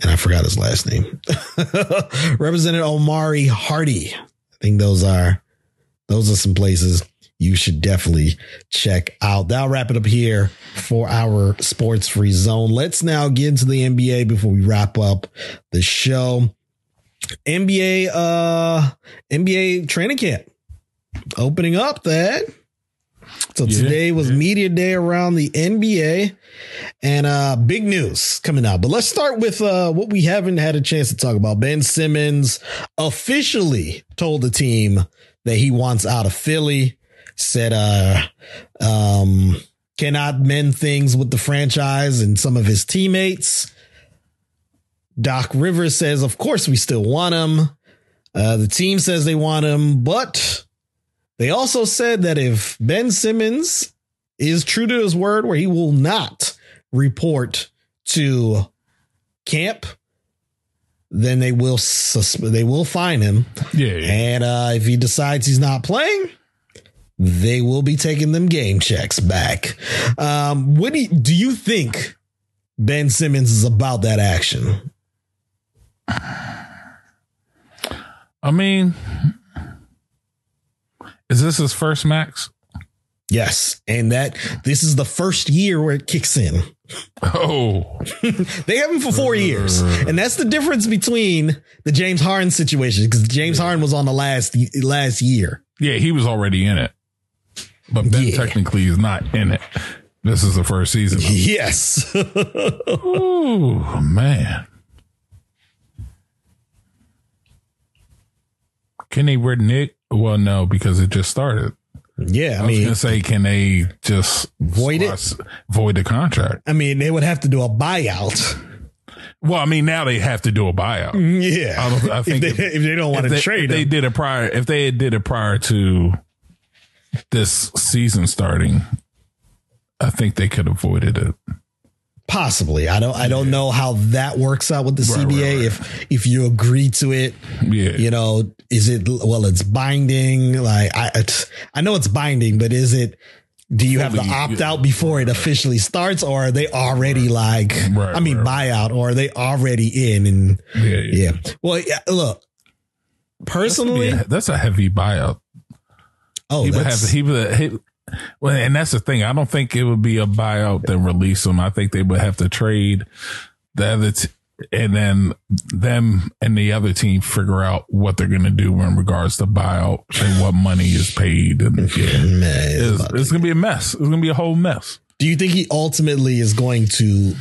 And I forgot his last name. Representative Omari Hardy. I think those are some places you should definitely check out. That'll wrap it up here for our Sports Free Zone. Let's now get into the NBA before we wrap up the show. NBA training camp opening up that. So today was media day around the NBA and big news coming out. But let's start with what we haven't had a chance to talk about. Ben Simmons officially told the team that he wants out of Philly. Said, cannot mend things with the franchise and some of his teammates. Doc Rivers says, of course, we still want him. The team says they want him, but They also said that if Ben Simmons is true to his word, where he will not report to camp, then they will fine him. Yeah. And if he decides he's not playing, they will be taking them game checks back. What do you think Ben Simmons is about that action? I mean, is this his first max? Yes. And this is the first year where it kicks in. Oh, they have him for 4 years. And that's the difference between the James Harden situation, because James Harden was on the last year. Yeah, he was already in it. But Ben technically is not in it. This is the first season. Yes. Oh, man. Can they renege? Well, no, because it just started. Yeah, I mean, was gonna say, can they just void the contract? I mean, they would have to do a buyout. Well, I mean, now they have to do a buyout. Yeah, I think if they don't want to trade, if they did it prior to this season starting, I think they could have voided it. Possibly. I don't know how that works out with the CBA. Right. If you agree to it, you know, it's binding. Like I know it's binding, but do you have to opt out before it officially starts, or are they already buyout, or are they already in? And well, look, personally, that's a heavy buyout. Oh, well, and that's the thing. I don't think it would be a buyout that release them. I think they would have to trade the other and then them and the other team figure out what they're going to do in regards to buyout and what money is paid. And it's going to be a mess. It's going to be a whole mess. Do you think he ultimately is going to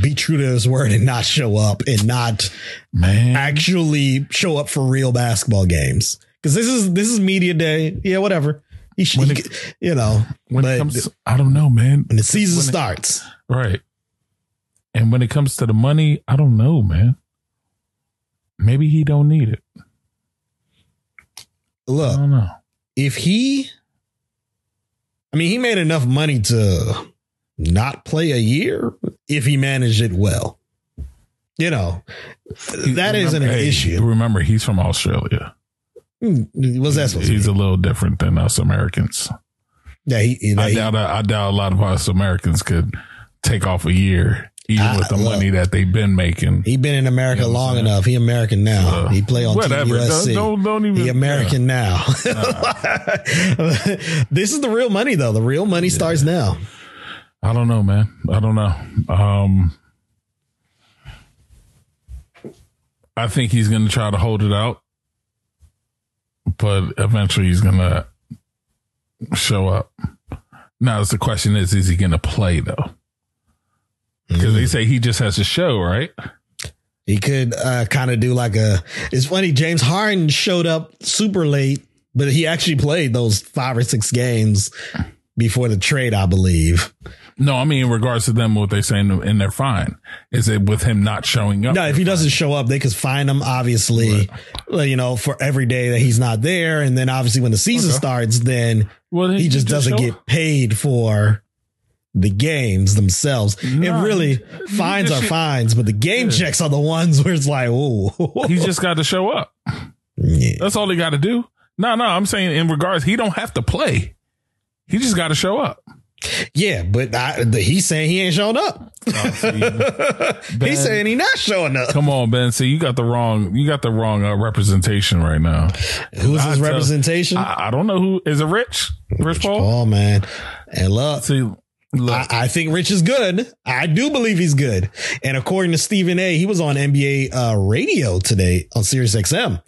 be true to his word and not show up and not actually show up for real basketball games? Because this is media day. Yeah, whatever. I don't know, man. When the season starts. Right. And when it comes to the money, I don't know, man. Maybe he don't need it. Look, I don't know. He made enough money to not play a year if he managed it well. You know, that isn't an issue. Remember, he's from Australia. What's that supposed to be? He's a little different than us Americans. Yeah, I doubt a lot of us Americans could take off a year, even with the money that they've been making. He's been in America long enough. He American now. He play on Team USC. Don't even. He American now. This is the real money, though. The real money starts now. I don't know, man. I don't know. I think he's going to try to hold it out. But eventually he's going to show up. Now, the question is he going to play, though? Because they say he just has to show, right? He could kind of do like a... It's funny, James Harden showed up super late, but he actually played those 5 or 6 games before the trade, I believe. No, I mean, in regards to them, what they're saying in their fine is it with him not showing up. No, if he doesn't show up, they could fine him, obviously, you know, for every day that he's not there. And then obviously when the season starts, then he just doesn't get paid for the games themselves. No, and really, fines are fines, but the game checks are the ones where it's like, oh, he's just got to show up. Yeah. That's all he got to do. No, I'm saying in regards, he don't have to play. He just got to show up. Yeah, but he's saying he ain't showing up. He's saying he's not showing up. Come on, Ben. See, you got the wrong representation right now. Who's his representation? I don't know who. Is it Rich? Rich Paul? Oh, man. And look, I think Rich is good. I do believe he's good. And according to Stephen A, he was on NBA radio today on Sirius XM.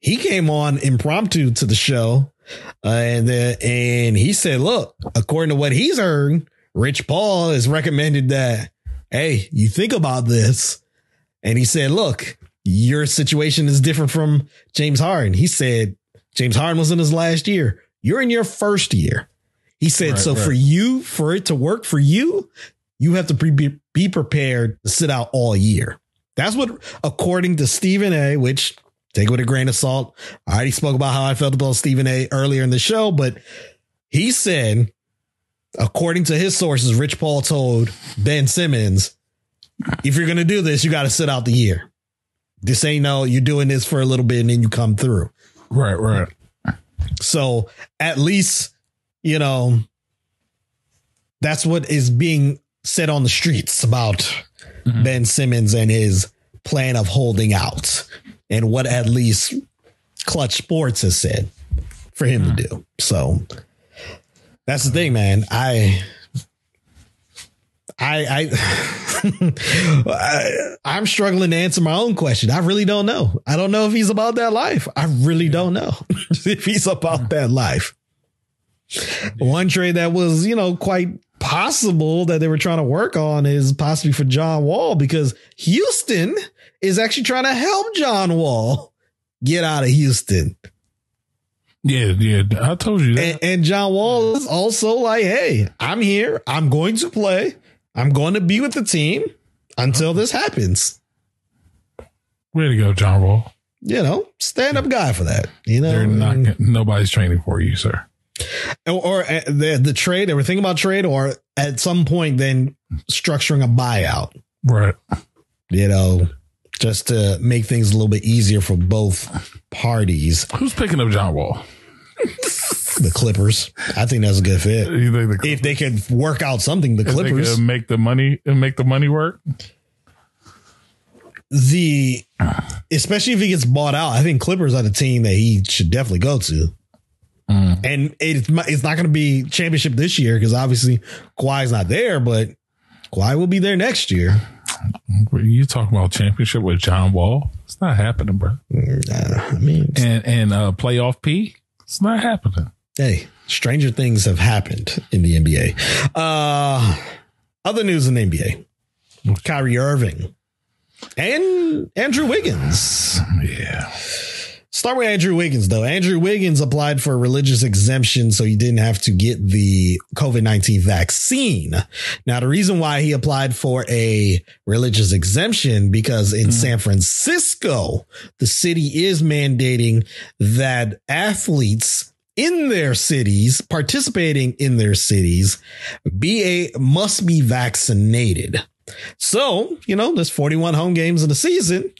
He came on impromptu to the show. And he said, look, according to what he's heard, Rich Paul has recommended that, hey, you think about this. And he said, look, your situation is different from James Harden. He said, James Harden was in his last year. You're in your first year. He said, for you, for it to work for you, you have to be prepared to sit out all year. That's what, according to Stephen A, which Take it with a grain of salt. I already spoke about how I felt about Stephen A. earlier in the show, but he said, according to his sources, Rich Paul told Ben Simmons, if you're going to do this, you got to sit out the year. This ain't no, you're doing this for a little bit and then you come through. Right, right. So at least, you know, that's what is being said on the streets about Ben Simmons and his plan of holding out and what at least Clutch Sports has said for him to do. So that's the thing, man. I'm struggling to answer my own question. I really don't know. I don't know if he's about that life. I really don't know if he's about that life. One trade that was, you know, quite possible that they were trying to work on is possibly for John Wall, because Houston is actually trying to help John Wall get out of Houston. Yeah, yeah. I told you that. And John Wall is also like, hey, I'm here. I'm going to play. I'm going to be with the team until this happens. Way to go, John Wall. You know, stand up guy for that. You know, they're not, nobody's training for you, sir. Or the trade, they were thinking about trade, or at some point then structuring a buyout. Right. You know, just to make things a little bit easier for both parties. Who's picking up John Wall? The Clippers. I think that's a good fit. You think the if they could work out something, the Clippers, if they make the money and make the money work. The especially if he gets bought out, I think Clippers are the team that he should definitely go to. And it's not going to be championship this year because obviously Kawhi's not there, but Kawhi will be there next year. You talking about championship with John Wall? It's not happening, bro. I mean, and playoff P. It's not happening. Hey, stranger things have happened in the NBA. Other news in the NBA. Kyrie Irving and Andrew Wiggins. Yeah. Start with Andrew Wiggins, though. Andrew Wiggins applied for a religious exemption so he didn't have to get the COVID-19 vaccine. Now, the reason why he applied for a religious exemption, because in San Francisco, the city is mandating that athletes in their cities, participating in their cities, must be vaccinated. So, you know, there's 41 home games in the season.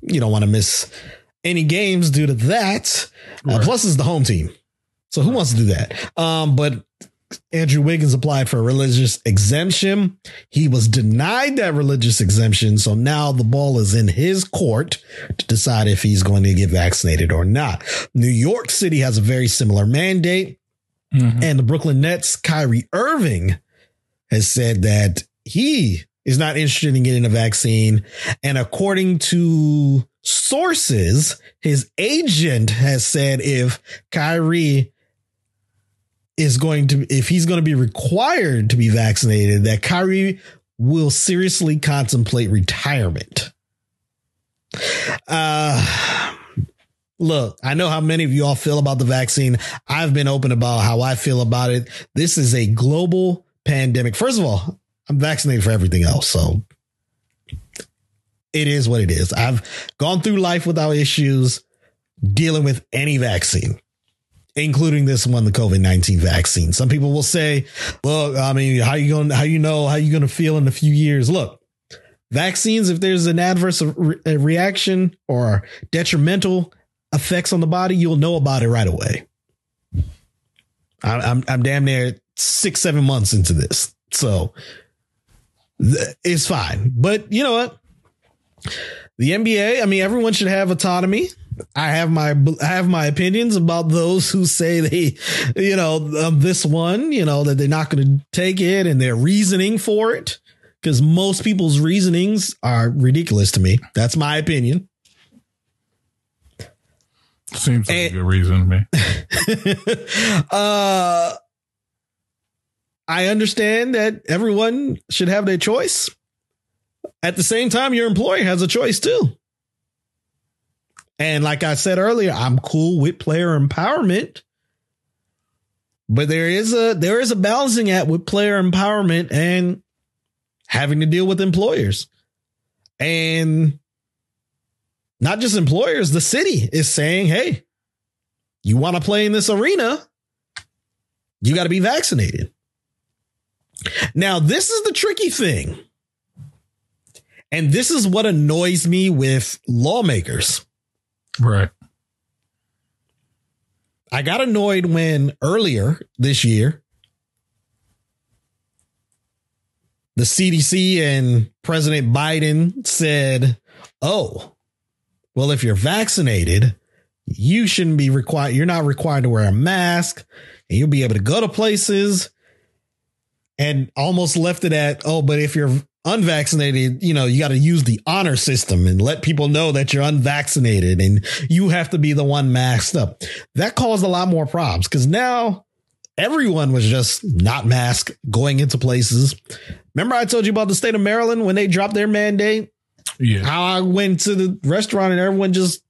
You don't want to miss any games due to that. Plus, it's the home team. So who wants to do that? But Andrew Wiggins applied for a religious exemption. He was denied that religious exemption. So now the ball is in his court to decide if he's going to get vaccinated or not. New York City has a very similar mandate. And the Brooklyn Nets' Kyrie Irving has said that he is not interested in getting a vaccine. And according to sources, his agent has said if Kyrie is going to, if he's going to be required to be vaccinated, that Kyrie will seriously contemplate retirement. Look, I know how many of you all feel about the vaccine. I've been open about how I feel about it. This is a global pandemic. First of all, I'm vaccinated for everything else, so it is what it is. I've gone through life without issues dealing with any vaccine, including this one, the COVID-19 vaccine. Some people will say, well, I mean, how you going to feel in a few years? Look, vaccines, if there's an adverse reaction or detrimental effects on the body, you'll know about it right away. I'm damn near 6-7 months into this, so it's fine. But you know what? The NBA, I mean, everyone should have autonomy. I have my opinions about those who say they, you know, this one, you know, that they're not going to take it and their reasoning for it, because most people's reasonings are ridiculous to me. That's my opinion. Seems like a good reason to me. I understand that everyone should have their choice. At the same time, your employer has a choice, too. And like I said earlier, I'm cool with player empowerment. But there is a balancing act with player empowerment and having to deal with employers. And not just employers, the city is saying, hey, you want to play in this arena? You got to be vaccinated. Now, this is the tricky thing. And this is what annoys me with lawmakers. Right. I got annoyed when earlier this year, the CDC and President Biden said, oh, well, if you're vaccinated, you shouldn't be required. You're not required to wear a mask and you'll be able to go to places, and almost left it at, oh, but if you're unvaccinated, you know, you got to use the honor system and let people know that you're unvaccinated and you have to be the one masked up. That caused a lot more problems because now everyone was just not masked going into places. Remember, I told you about the state of Maryland when they dropped their mandate? Yeah. How I went to the restaurant and everyone just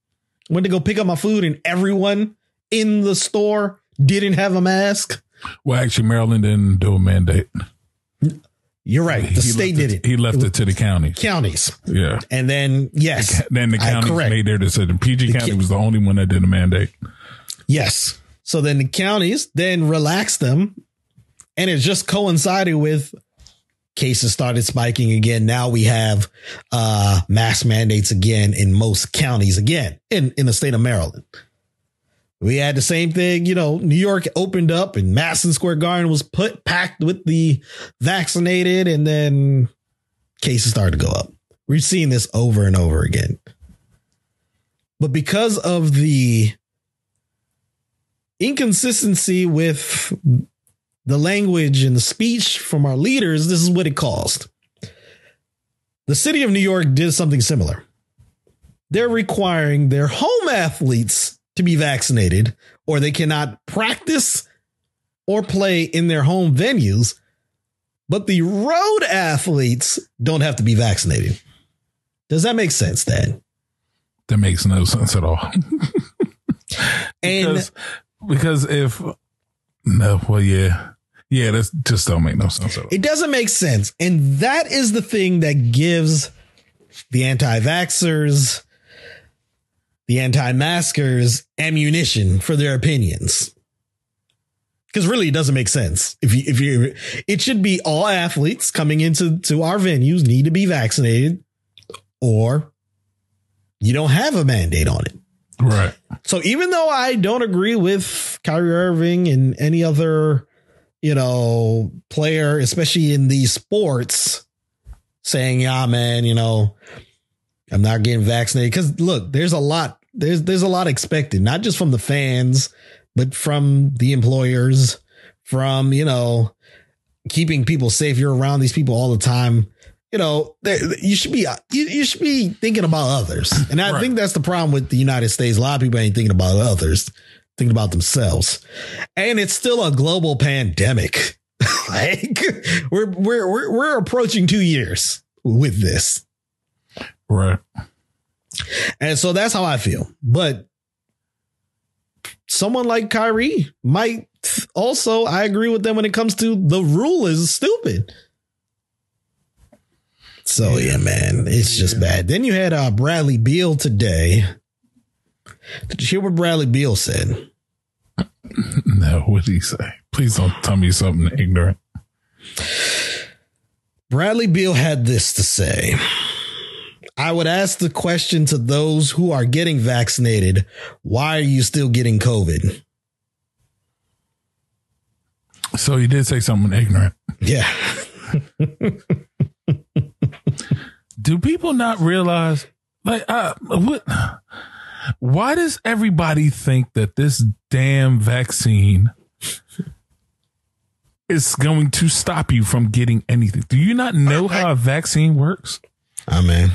went to go pick up my food and everyone in the store didn't have a mask. Well, actually, Maryland didn't do a mandate. You're right. The state did it. He left it to the counties. Counties. Yeah. And then, yes. Then the counties made their decision. PG County was the only one that did a mandate. Yes. So then the counties then relaxed them, and it just coincided with cases started spiking again. Now we have mask mandates again in most counties again in the state of Maryland. We had the same thing, you know, New York opened up and Madison Square Garden was packed with the vaccinated, and then cases started to go up. We've seen this over and over again. But because of the inconsistency with the language and the speech from our leaders, this is what it caused. The city of New York did something similar. They're requiring their home athletes to be vaccinated, or they cannot practice or play in their home venues. But the road athletes don't have to be vaccinated. Does that make sense, Dad? That makes no sense at all. That just don't make no sense at all. It doesn't make sense. And that is the thing that gives the anti-vaxxers, the anti-maskers ammunition for their opinions, because really it doesn't make sense. If you, it should be all athletes coming into our venues need to be vaccinated, or you don't have a mandate on it. Right. So even though I don't agree with Kyrie Irving and any other, you know, player, especially in these sports, saying, yeah, man, you know, I'm not getting vaccinated, because look, there's a lot expected, not just from the fans, but from the employers, from, you know, keeping people safe. You're around these people all the time. You know, you should be thinking about others. And I think that's the problem with the United States. A lot of people ain't thinking about others, thinking about themselves. And it's still a global pandemic. Like we're approaching 2 years with this. Right. And so that's how I feel. But someone like Kyrie might also, I agree with them when it comes to the rule is stupid. So, yeah, man, it's just bad. Then you had Bradley Beal today. Did you hear what Bradley Beal said? No, what did he say? Please don't tell me something ignorant. Bradley Beal had this to say. I would ask the question to those who are getting vaccinated, why are you still getting COVID? So you did say something ignorant. Yeah. Do people not realize, like, why does everybody think that this damn vaccine is going to stop you from getting anything? Do you not know how a vaccine works? Oh, man.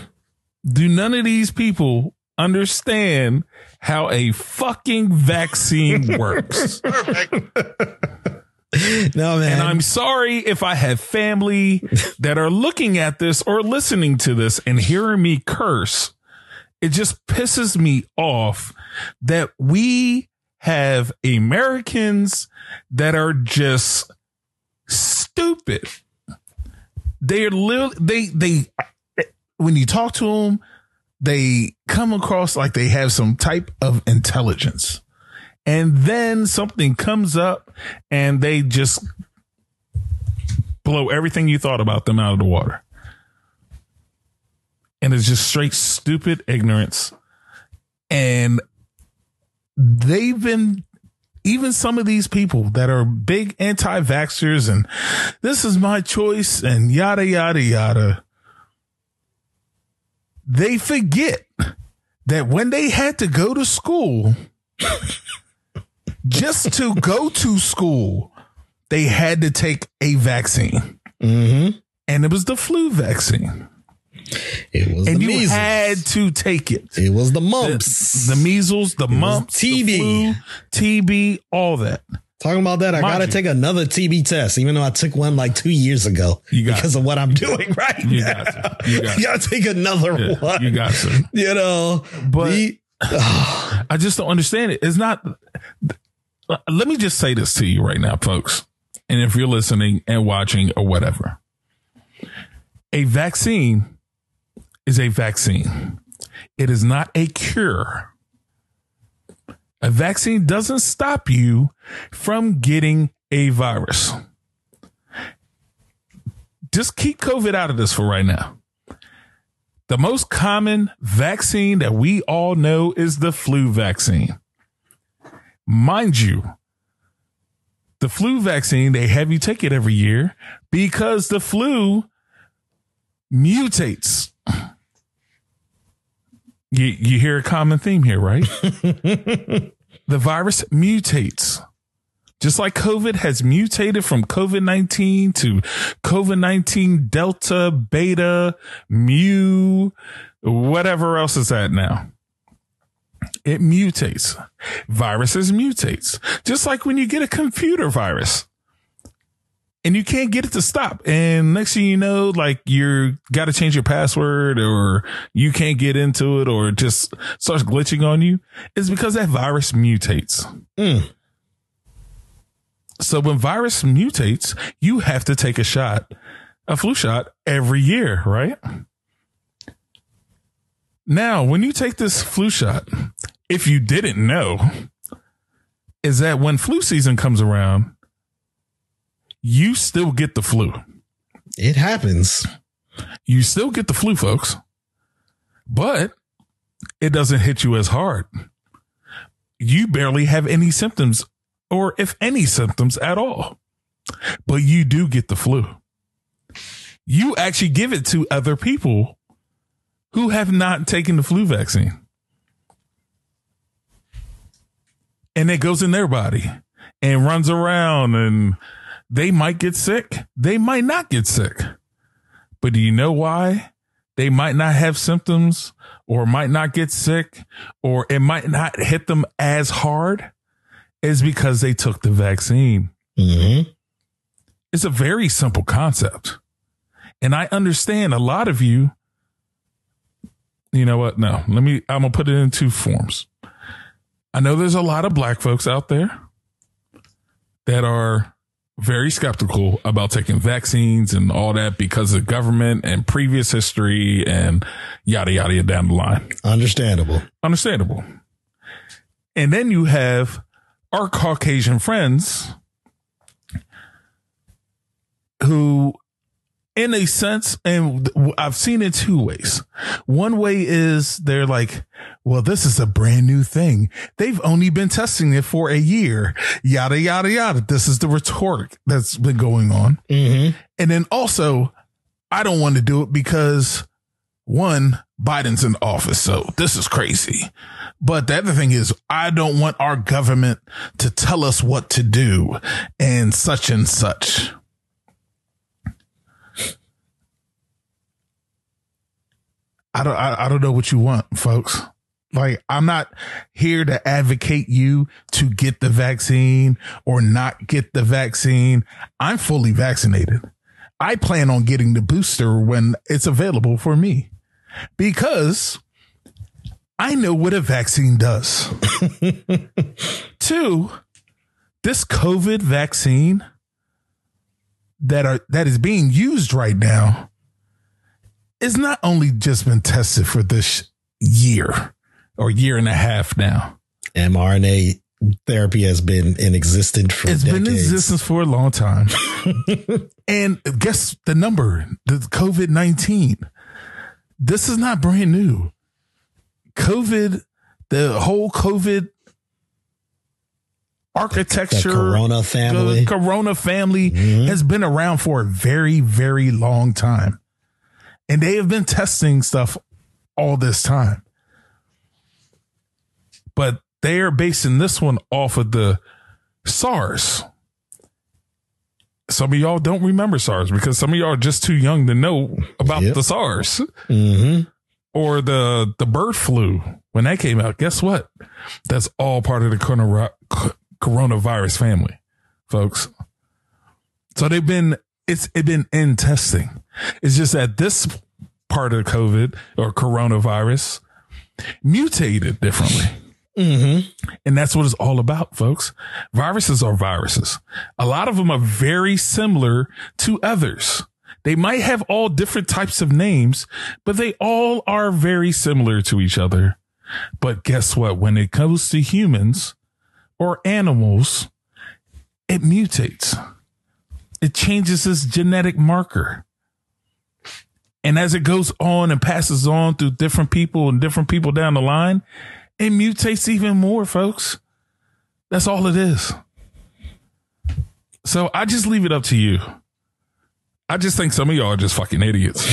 Do none of these people understand how a fucking vaccine works? Perfect. No, man. And I'm sorry if I have family that are looking at this or listening to this and hearing me curse. It just pisses me off that we have Americans that are just stupid. They're literally, when you talk to them, they come across like they have some type of intelligence. And then something comes up and they just blow everything you thought about them out of the water. And it's just straight stupid ignorance. And they've been, even some of these people that are big anti-vaxxers and this is my choice and yada, yada, yada. They forget that when they had to go to school, just to go to school, they had to take a vaccine. Mm-hmm. And it was the flu vaccine. It was and the measles. You had to take it. It was the mumps, the measles, the mumps, TB, the flu, TB, all that. Talking about that, I got to take another TB test, even though I took one like 2 years ago because of what I'm doing right now. You got to take another one. You got to. You know, but I just don't understand it. It's not. Let me just say this to you right now, folks. And if you're listening and watching or whatever, a vaccine is a vaccine. It is not a cure. A vaccine doesn't stop you from getting a virus. Just keep COVID out of this for right now. The most common vaccine that we all know is the flu vaccine. Mind you, the flu vaccine, they have you take it every year because the flu mutates. You hear a common theme here, right? The virus mutates. Just like COVID has mutated from COVID-19 to COVID-19 Delta, Beta, Mu, whatever else is at now. It mutates. Viruses mutates. Just like when you get a computer virus and you can't get it to stop. And next thing you know, like you got to change your password or you can't get into it or it just starts glitching on you. It's because that virus mutates. Mm. So when virus mutates, you have to take a shot, a flu shot every year, right? Now, when you take this flu shot, if you didn't know, is that when flu season comes around, you still get the flu. It happens. You still get the flu, folks, but it doesn't hit you as hard. You barely have any symptoms or if any symptoms at all, but you do get the flu. You actually give it to other people who have not taken the flu vaccine. And it goes in their body and runs around and they might get sick. They might not get sick. But do you know why? They might not have symptoms or might not get sick or it might not hit them as hard is because they took the vaccine. Mm-hmm. It's a very simple concept. And I understand a lot of you. You know what? No, I'm going to put it in two forms. I know there's a lot of black folks out there that are very skeptical about taking vaccines and all that because of government and previous history and yada, yada down the line. Understandable. And then you have our Caucasian friends who, in a sense, and I've seen it two ways. One way is they're like, well, this is a brand new thing. They've only been testing it for a year. Yada, yada, yada. This is the rhetoric that's been going on. Mm-hmm. And then also, I don't want to do it because, one, Biden's in office, so this is crazy. But the other thing is, I don't want our government to tell us what to do and such and such. I don't know what you want, folks. Like, I'm not here to advocate you to get the vaccine or not get the vaccine. I'm fully vaccinated. I plan on getting the booster when it's available for me because I know what a vaccine does. 2, this COVID vaccine that is being used right now, it's not only just been tested for this year or year and a half now. mRNA therapy has been in existence for decades. It's been in existence for a long time. And guess the number, the COVID-19. This is not brand new. COVID, the whole COVID architecture, the Corona family, mm-hmm. has been around for a very, very long time. And they have been testing stuff all this time. But they are basing this one off of the SARS. Some of y'all don't remember SARS because some of y'all are just too young to know about the SARS or the bird flu when that came out. Guess what? That's all part of the coronavirus family, folks. So they've been, it's been in testing. It's just that this part of COVID or coronavirus mutated differently. Mm-hmm. And that's what it's all about, folks. Viruses are viruses. A lot of them are very similar to others. They might have all different types of names, but they all are very similar to each other. But guess what? When it comes to humans or animals, it mutates. It changes its genetic marker. And as it goes on and passes on through different people and different people down the line, it mutates even more, folks. That's all it is. So I just leave it up to you. I just think some of y'all are just fucking idiots.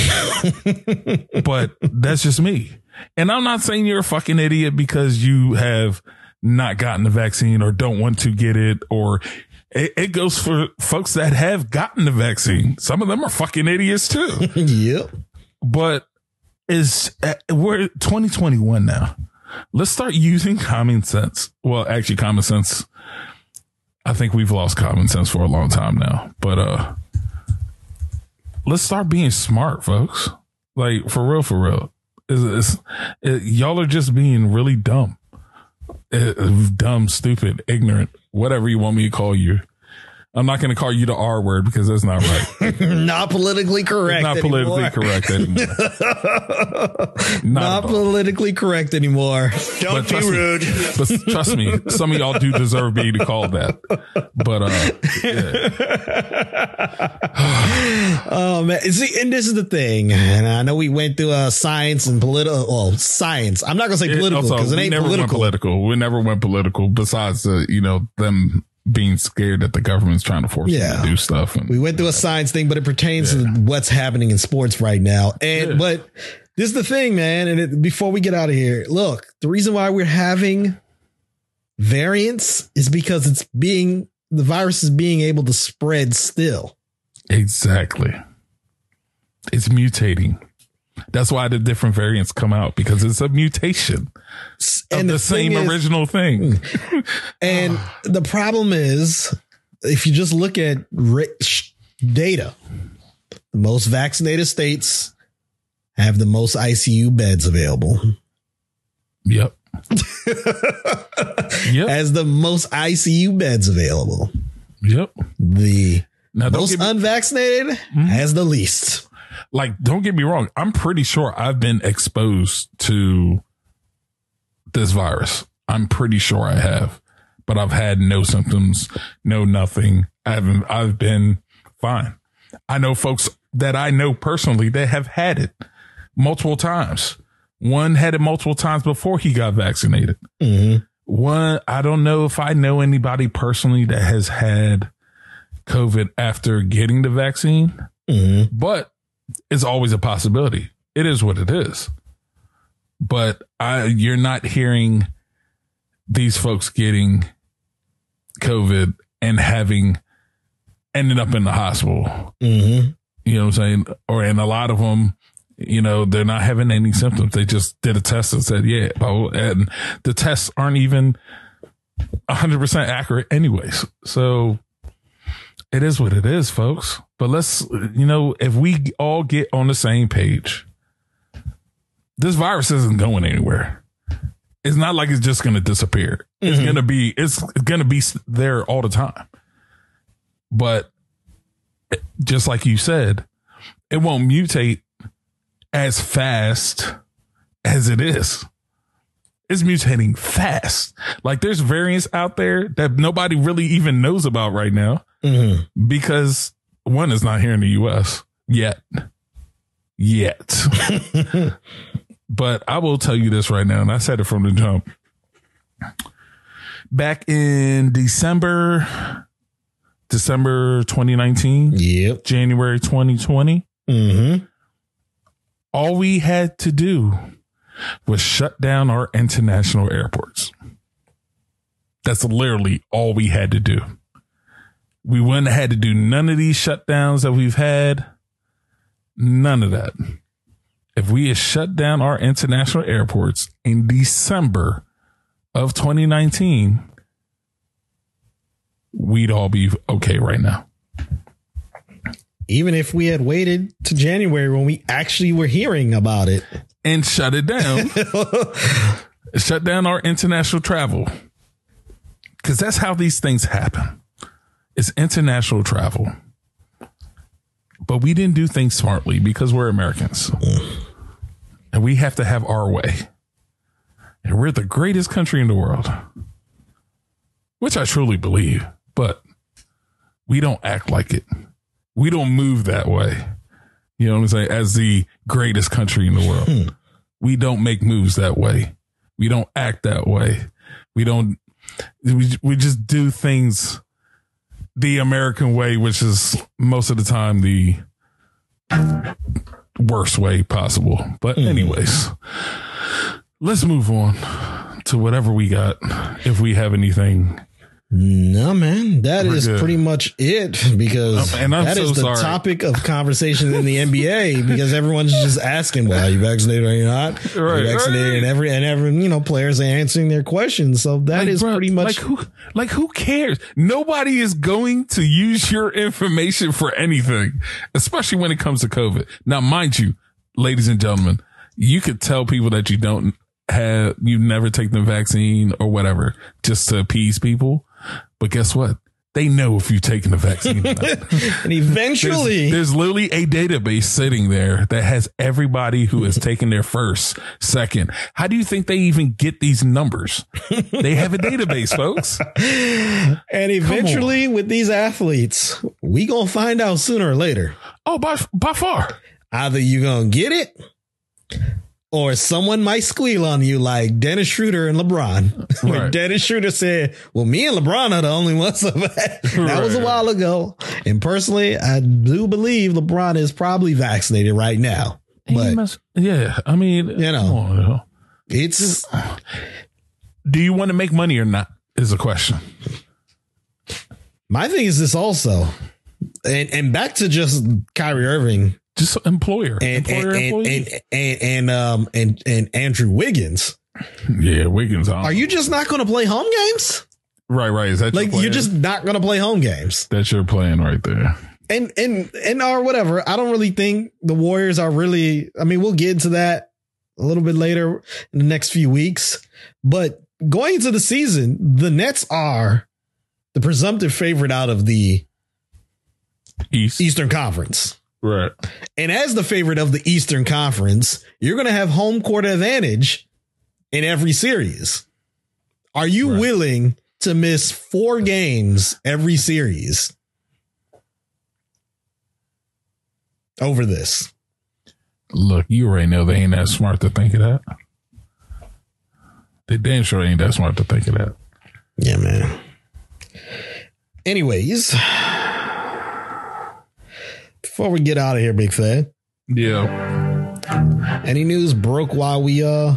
But that's just me. And I'm not saying you're a fucking idiot because you have not gotten the vaccine or don't want to get it. Or it goes for folks that have gotten the vaccine. Some of them are fucking idiots too. Yep. But we're 2021 now. Let's start using common sense. Well, actually, common sense. I think we've lost common sense for a long time now. But let's start being smart, folks. Like, for real, for real. Y'all are just being really dumb. Dumb, stupid, ignorant, whatever you want me to call you. I'm not going to call you the R word because that's not right. Not politically correct. It's not politically correct anymore. Not politically correct anymore. Don't be rude. But trust me, some of y'all do deserve being called that. But yeah. Oh man, see, and this is the thing, and I know we went through science and political. Well, science. I'm not going to say political because it ain't political. We never went political. Besides, them being scared that the government's trying to force them to do stuff. And we went through a science thing, but it pertains to what's happening in sports right now. And but this is the thing, man. And before we get out of here, look, the reason why we're having variants is because the virus is being able to spread still. Exactly. It's mutating. That's why the different variants come out, because it's a mutation of the same original thing. And the problem is, if you just look at rich data, the most vaccinated states have the most ICU beds available. Yep. Yep. As the most ICU beds available. Yep. The most unvaccinated has the least. Like, don't get me wrong. I'm pretty sure I've been exposed to this virus. I'm pretty sure I have, but I've had no symptoms, no nothing. I've been fine. I know folks that I know personally that have had it multiple times. One had it multiple times before he got vaccinated. Mm-hmm. One, I don't know if I know anybody personally that has had COVID after getting the vaccine, but it's always a possibility. It is what it is. But you're not hearing these folks getting COVID and ended up in the hospital. Mm-hmm. You know what I'm saying? And a lot of them, they're not having any symptoms. They just did a test and said, and the tests aren't even 100% accurate anyways. So it is what it is, folks. But let's, if we all get on the same page, this virus isn't going anywhere. It's not like it's just going to disappear. Mm-hmm. It's going to be there all the time. But just like you said, it won't mutate as fast as it is. It's mutating fast. Like, there's variants out there that nobody really even knows about right now because one is not here in the U.S. yet. But I will tell you this right now, and I said it from the jump. Back in December 2019, January 2020, all we had to do was shut down our international airports. That's literally all we had to do. We wouldn't have had to do none of these shutdowns that we've had. None of that. If we had shut down our international airports in December of 2019, we'd all be okay right now. Even if we had waited to January when we actually were hearing about it. And shut it down. Shut down our international travel. Because that's how these things happen. It's international travel. But we didn't do things smartly because we're Americans. And we have to have our way. And we're the greatest country in the world. Which I truly believe. But we don't act like it. We don't move that way. You know what I'm saying? As the greatest country in the world. We don't make moves that way. We don't act that way. We don't, we just do things the American way, which is most of the time the worst way possible. But anyways, let's move on to whatever we got. If we have anything. No, man, that is good. Pretty much it, because that is the topic of conversation in the NBA, because everyone's just asking, well, are you vaccinated or are you not? Right, are you vaccinated? Right. And every players are answering their questions. So that is pretty much who cares? Nobody is going to use your information for anything, especially when it comes to COVID. Now, mind you, ladies and gentlemen, you could tell people that you don't have, you never take the vaccine or whatever, just to appease people. But guess what? They know if you've taken the vaccine or not. And eventually there's literally a database sitting there that has everybody who has taken their first, second. How do you think they even get these numbers? They have a database, folks. And eventually with these athletes, we going to find out sooner or later. Oh, by far. Either you're going to get it, or someone might squeal on you like Dennis Schroeder and LeBron. Right. When Dennis Schroeder said, well, me and LeBron are the only ones. That was a while ago. And personally, I do believe LeBron is probably vaccinated right now. But it's. Do you want to make money or not is the question. My thing is this also. And back to just Kyrie Irving. Just employer and Andrew Wiggins. Yeah, Wiggins. Are you just not going to play home games? Right. Is that like you're just not going to play home games? That's your plan right there. And or whatever. I don't really think the Warriors are really. I mean, we'll get into that a little bit later in the next few weeks. But going into the season, the Nets are the presumptive favorite out of the Eastern Conference. Right. And as the favorite of the Eastern Conference, you're going to have home court advantage in every series. Are you willing to miss 4 games every series over this? Look, you already know they ain't that smart to think of that. They damn sure ain't that smart to think of that. Yeah, man. Anyways. Before we get out of here, big fan. Yeah. Any news broke while we were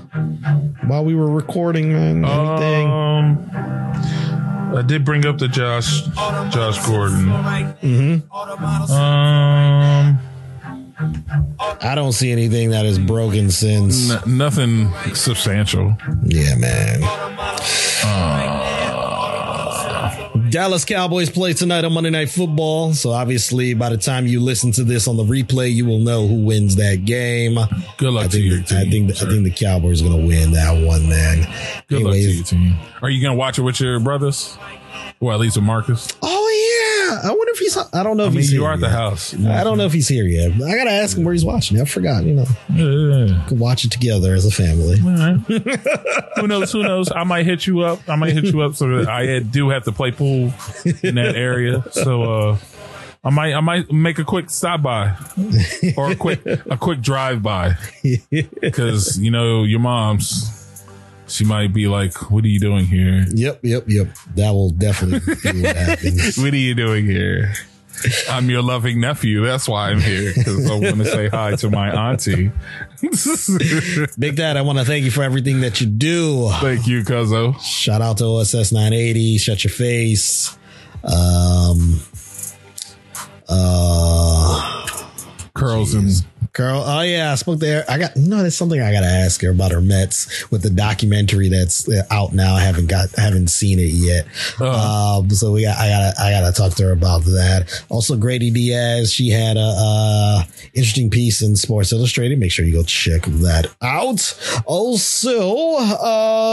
recording? Anything? I did bring up the Josh Gordon. I don't see anything that is broken since. Nothing substantial. Yeah, man. Dallas Cowboys play tonight on Monday Night Football. So obviously by the time you listen to this on the replay, you will know who wins that game. Good luck to your team. I think the Cowboys are going to win that one, man. Good luck to your team. Are you going to watch it with your brothers? Well, at least with Marcus. Oh, yeah. I wonder if he's. I don't know if he's here. You are at the house. I don't know if he's here yet. I gotta ask him where he's watching. I forgot. You know, can watch it together as a family. All right. Who knows? Who knows? I might hit you up. So that I do have to play pool in that area. So I might make a quick stop by or a quick drive by because you know your mom's. She might be like, "What are you doing here?" Yep. That will definitely be what happens. What are you doing here? I'm your loving nephew. That's why I'm here, because I want to say hi to my auntie. Big Dad, I want to thank you for everything that you do. Thank you, Cuzzo. Shout out to OSS980. Shut your face. Curls geez. And. Girl, oh yeah, I spoke to her. There's something I gotta ask her about her Mets with the documentary that's out now. I haven't seen it yet. So I gotta talk to her about that. Also, Grady Diaz, she had a interesting piece in Sports Illustrated. Make sure you go check that out. Also,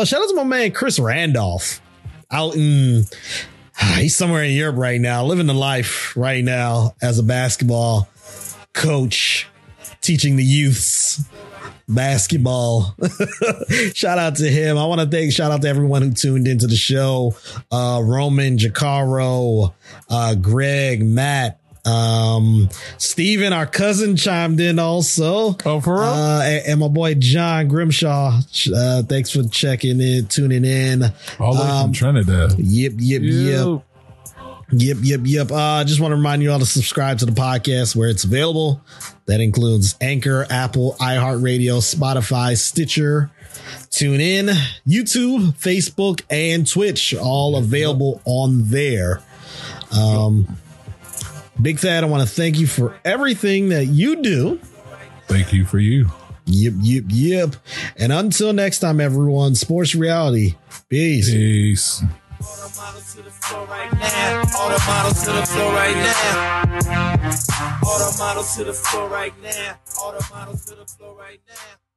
shout out to my man Chris Randolph out in. He's somewhere in Europe right now, living the life right now as a basketball coach. Teaching the youths basketball. Shout out to him. I want to shout out to everyone who tuned into the show. Roman, Jacaro, Greg, Matt, Steven, our cousin, chimed in also. Oh, for real? And my boy John Grimshaw. Thanks for checking in, tuning in. All the way from Trinidad. Yep. Just want to remind you all to subscribe to the podcast where it's available. That includes Anchor, Apple, iHeartRadio, Spotify, Stitcher, TuneIn, YouTube, Facebook, and Twitch. All available on there. Big Thad, I want to thank you for everything that you do. Thank you for you. Yep. And until next time, everyone, sports reality. Peace. All the models to the floor right now. All the models to the floor right now. All the models to the floor right now. All the models to the floor right now.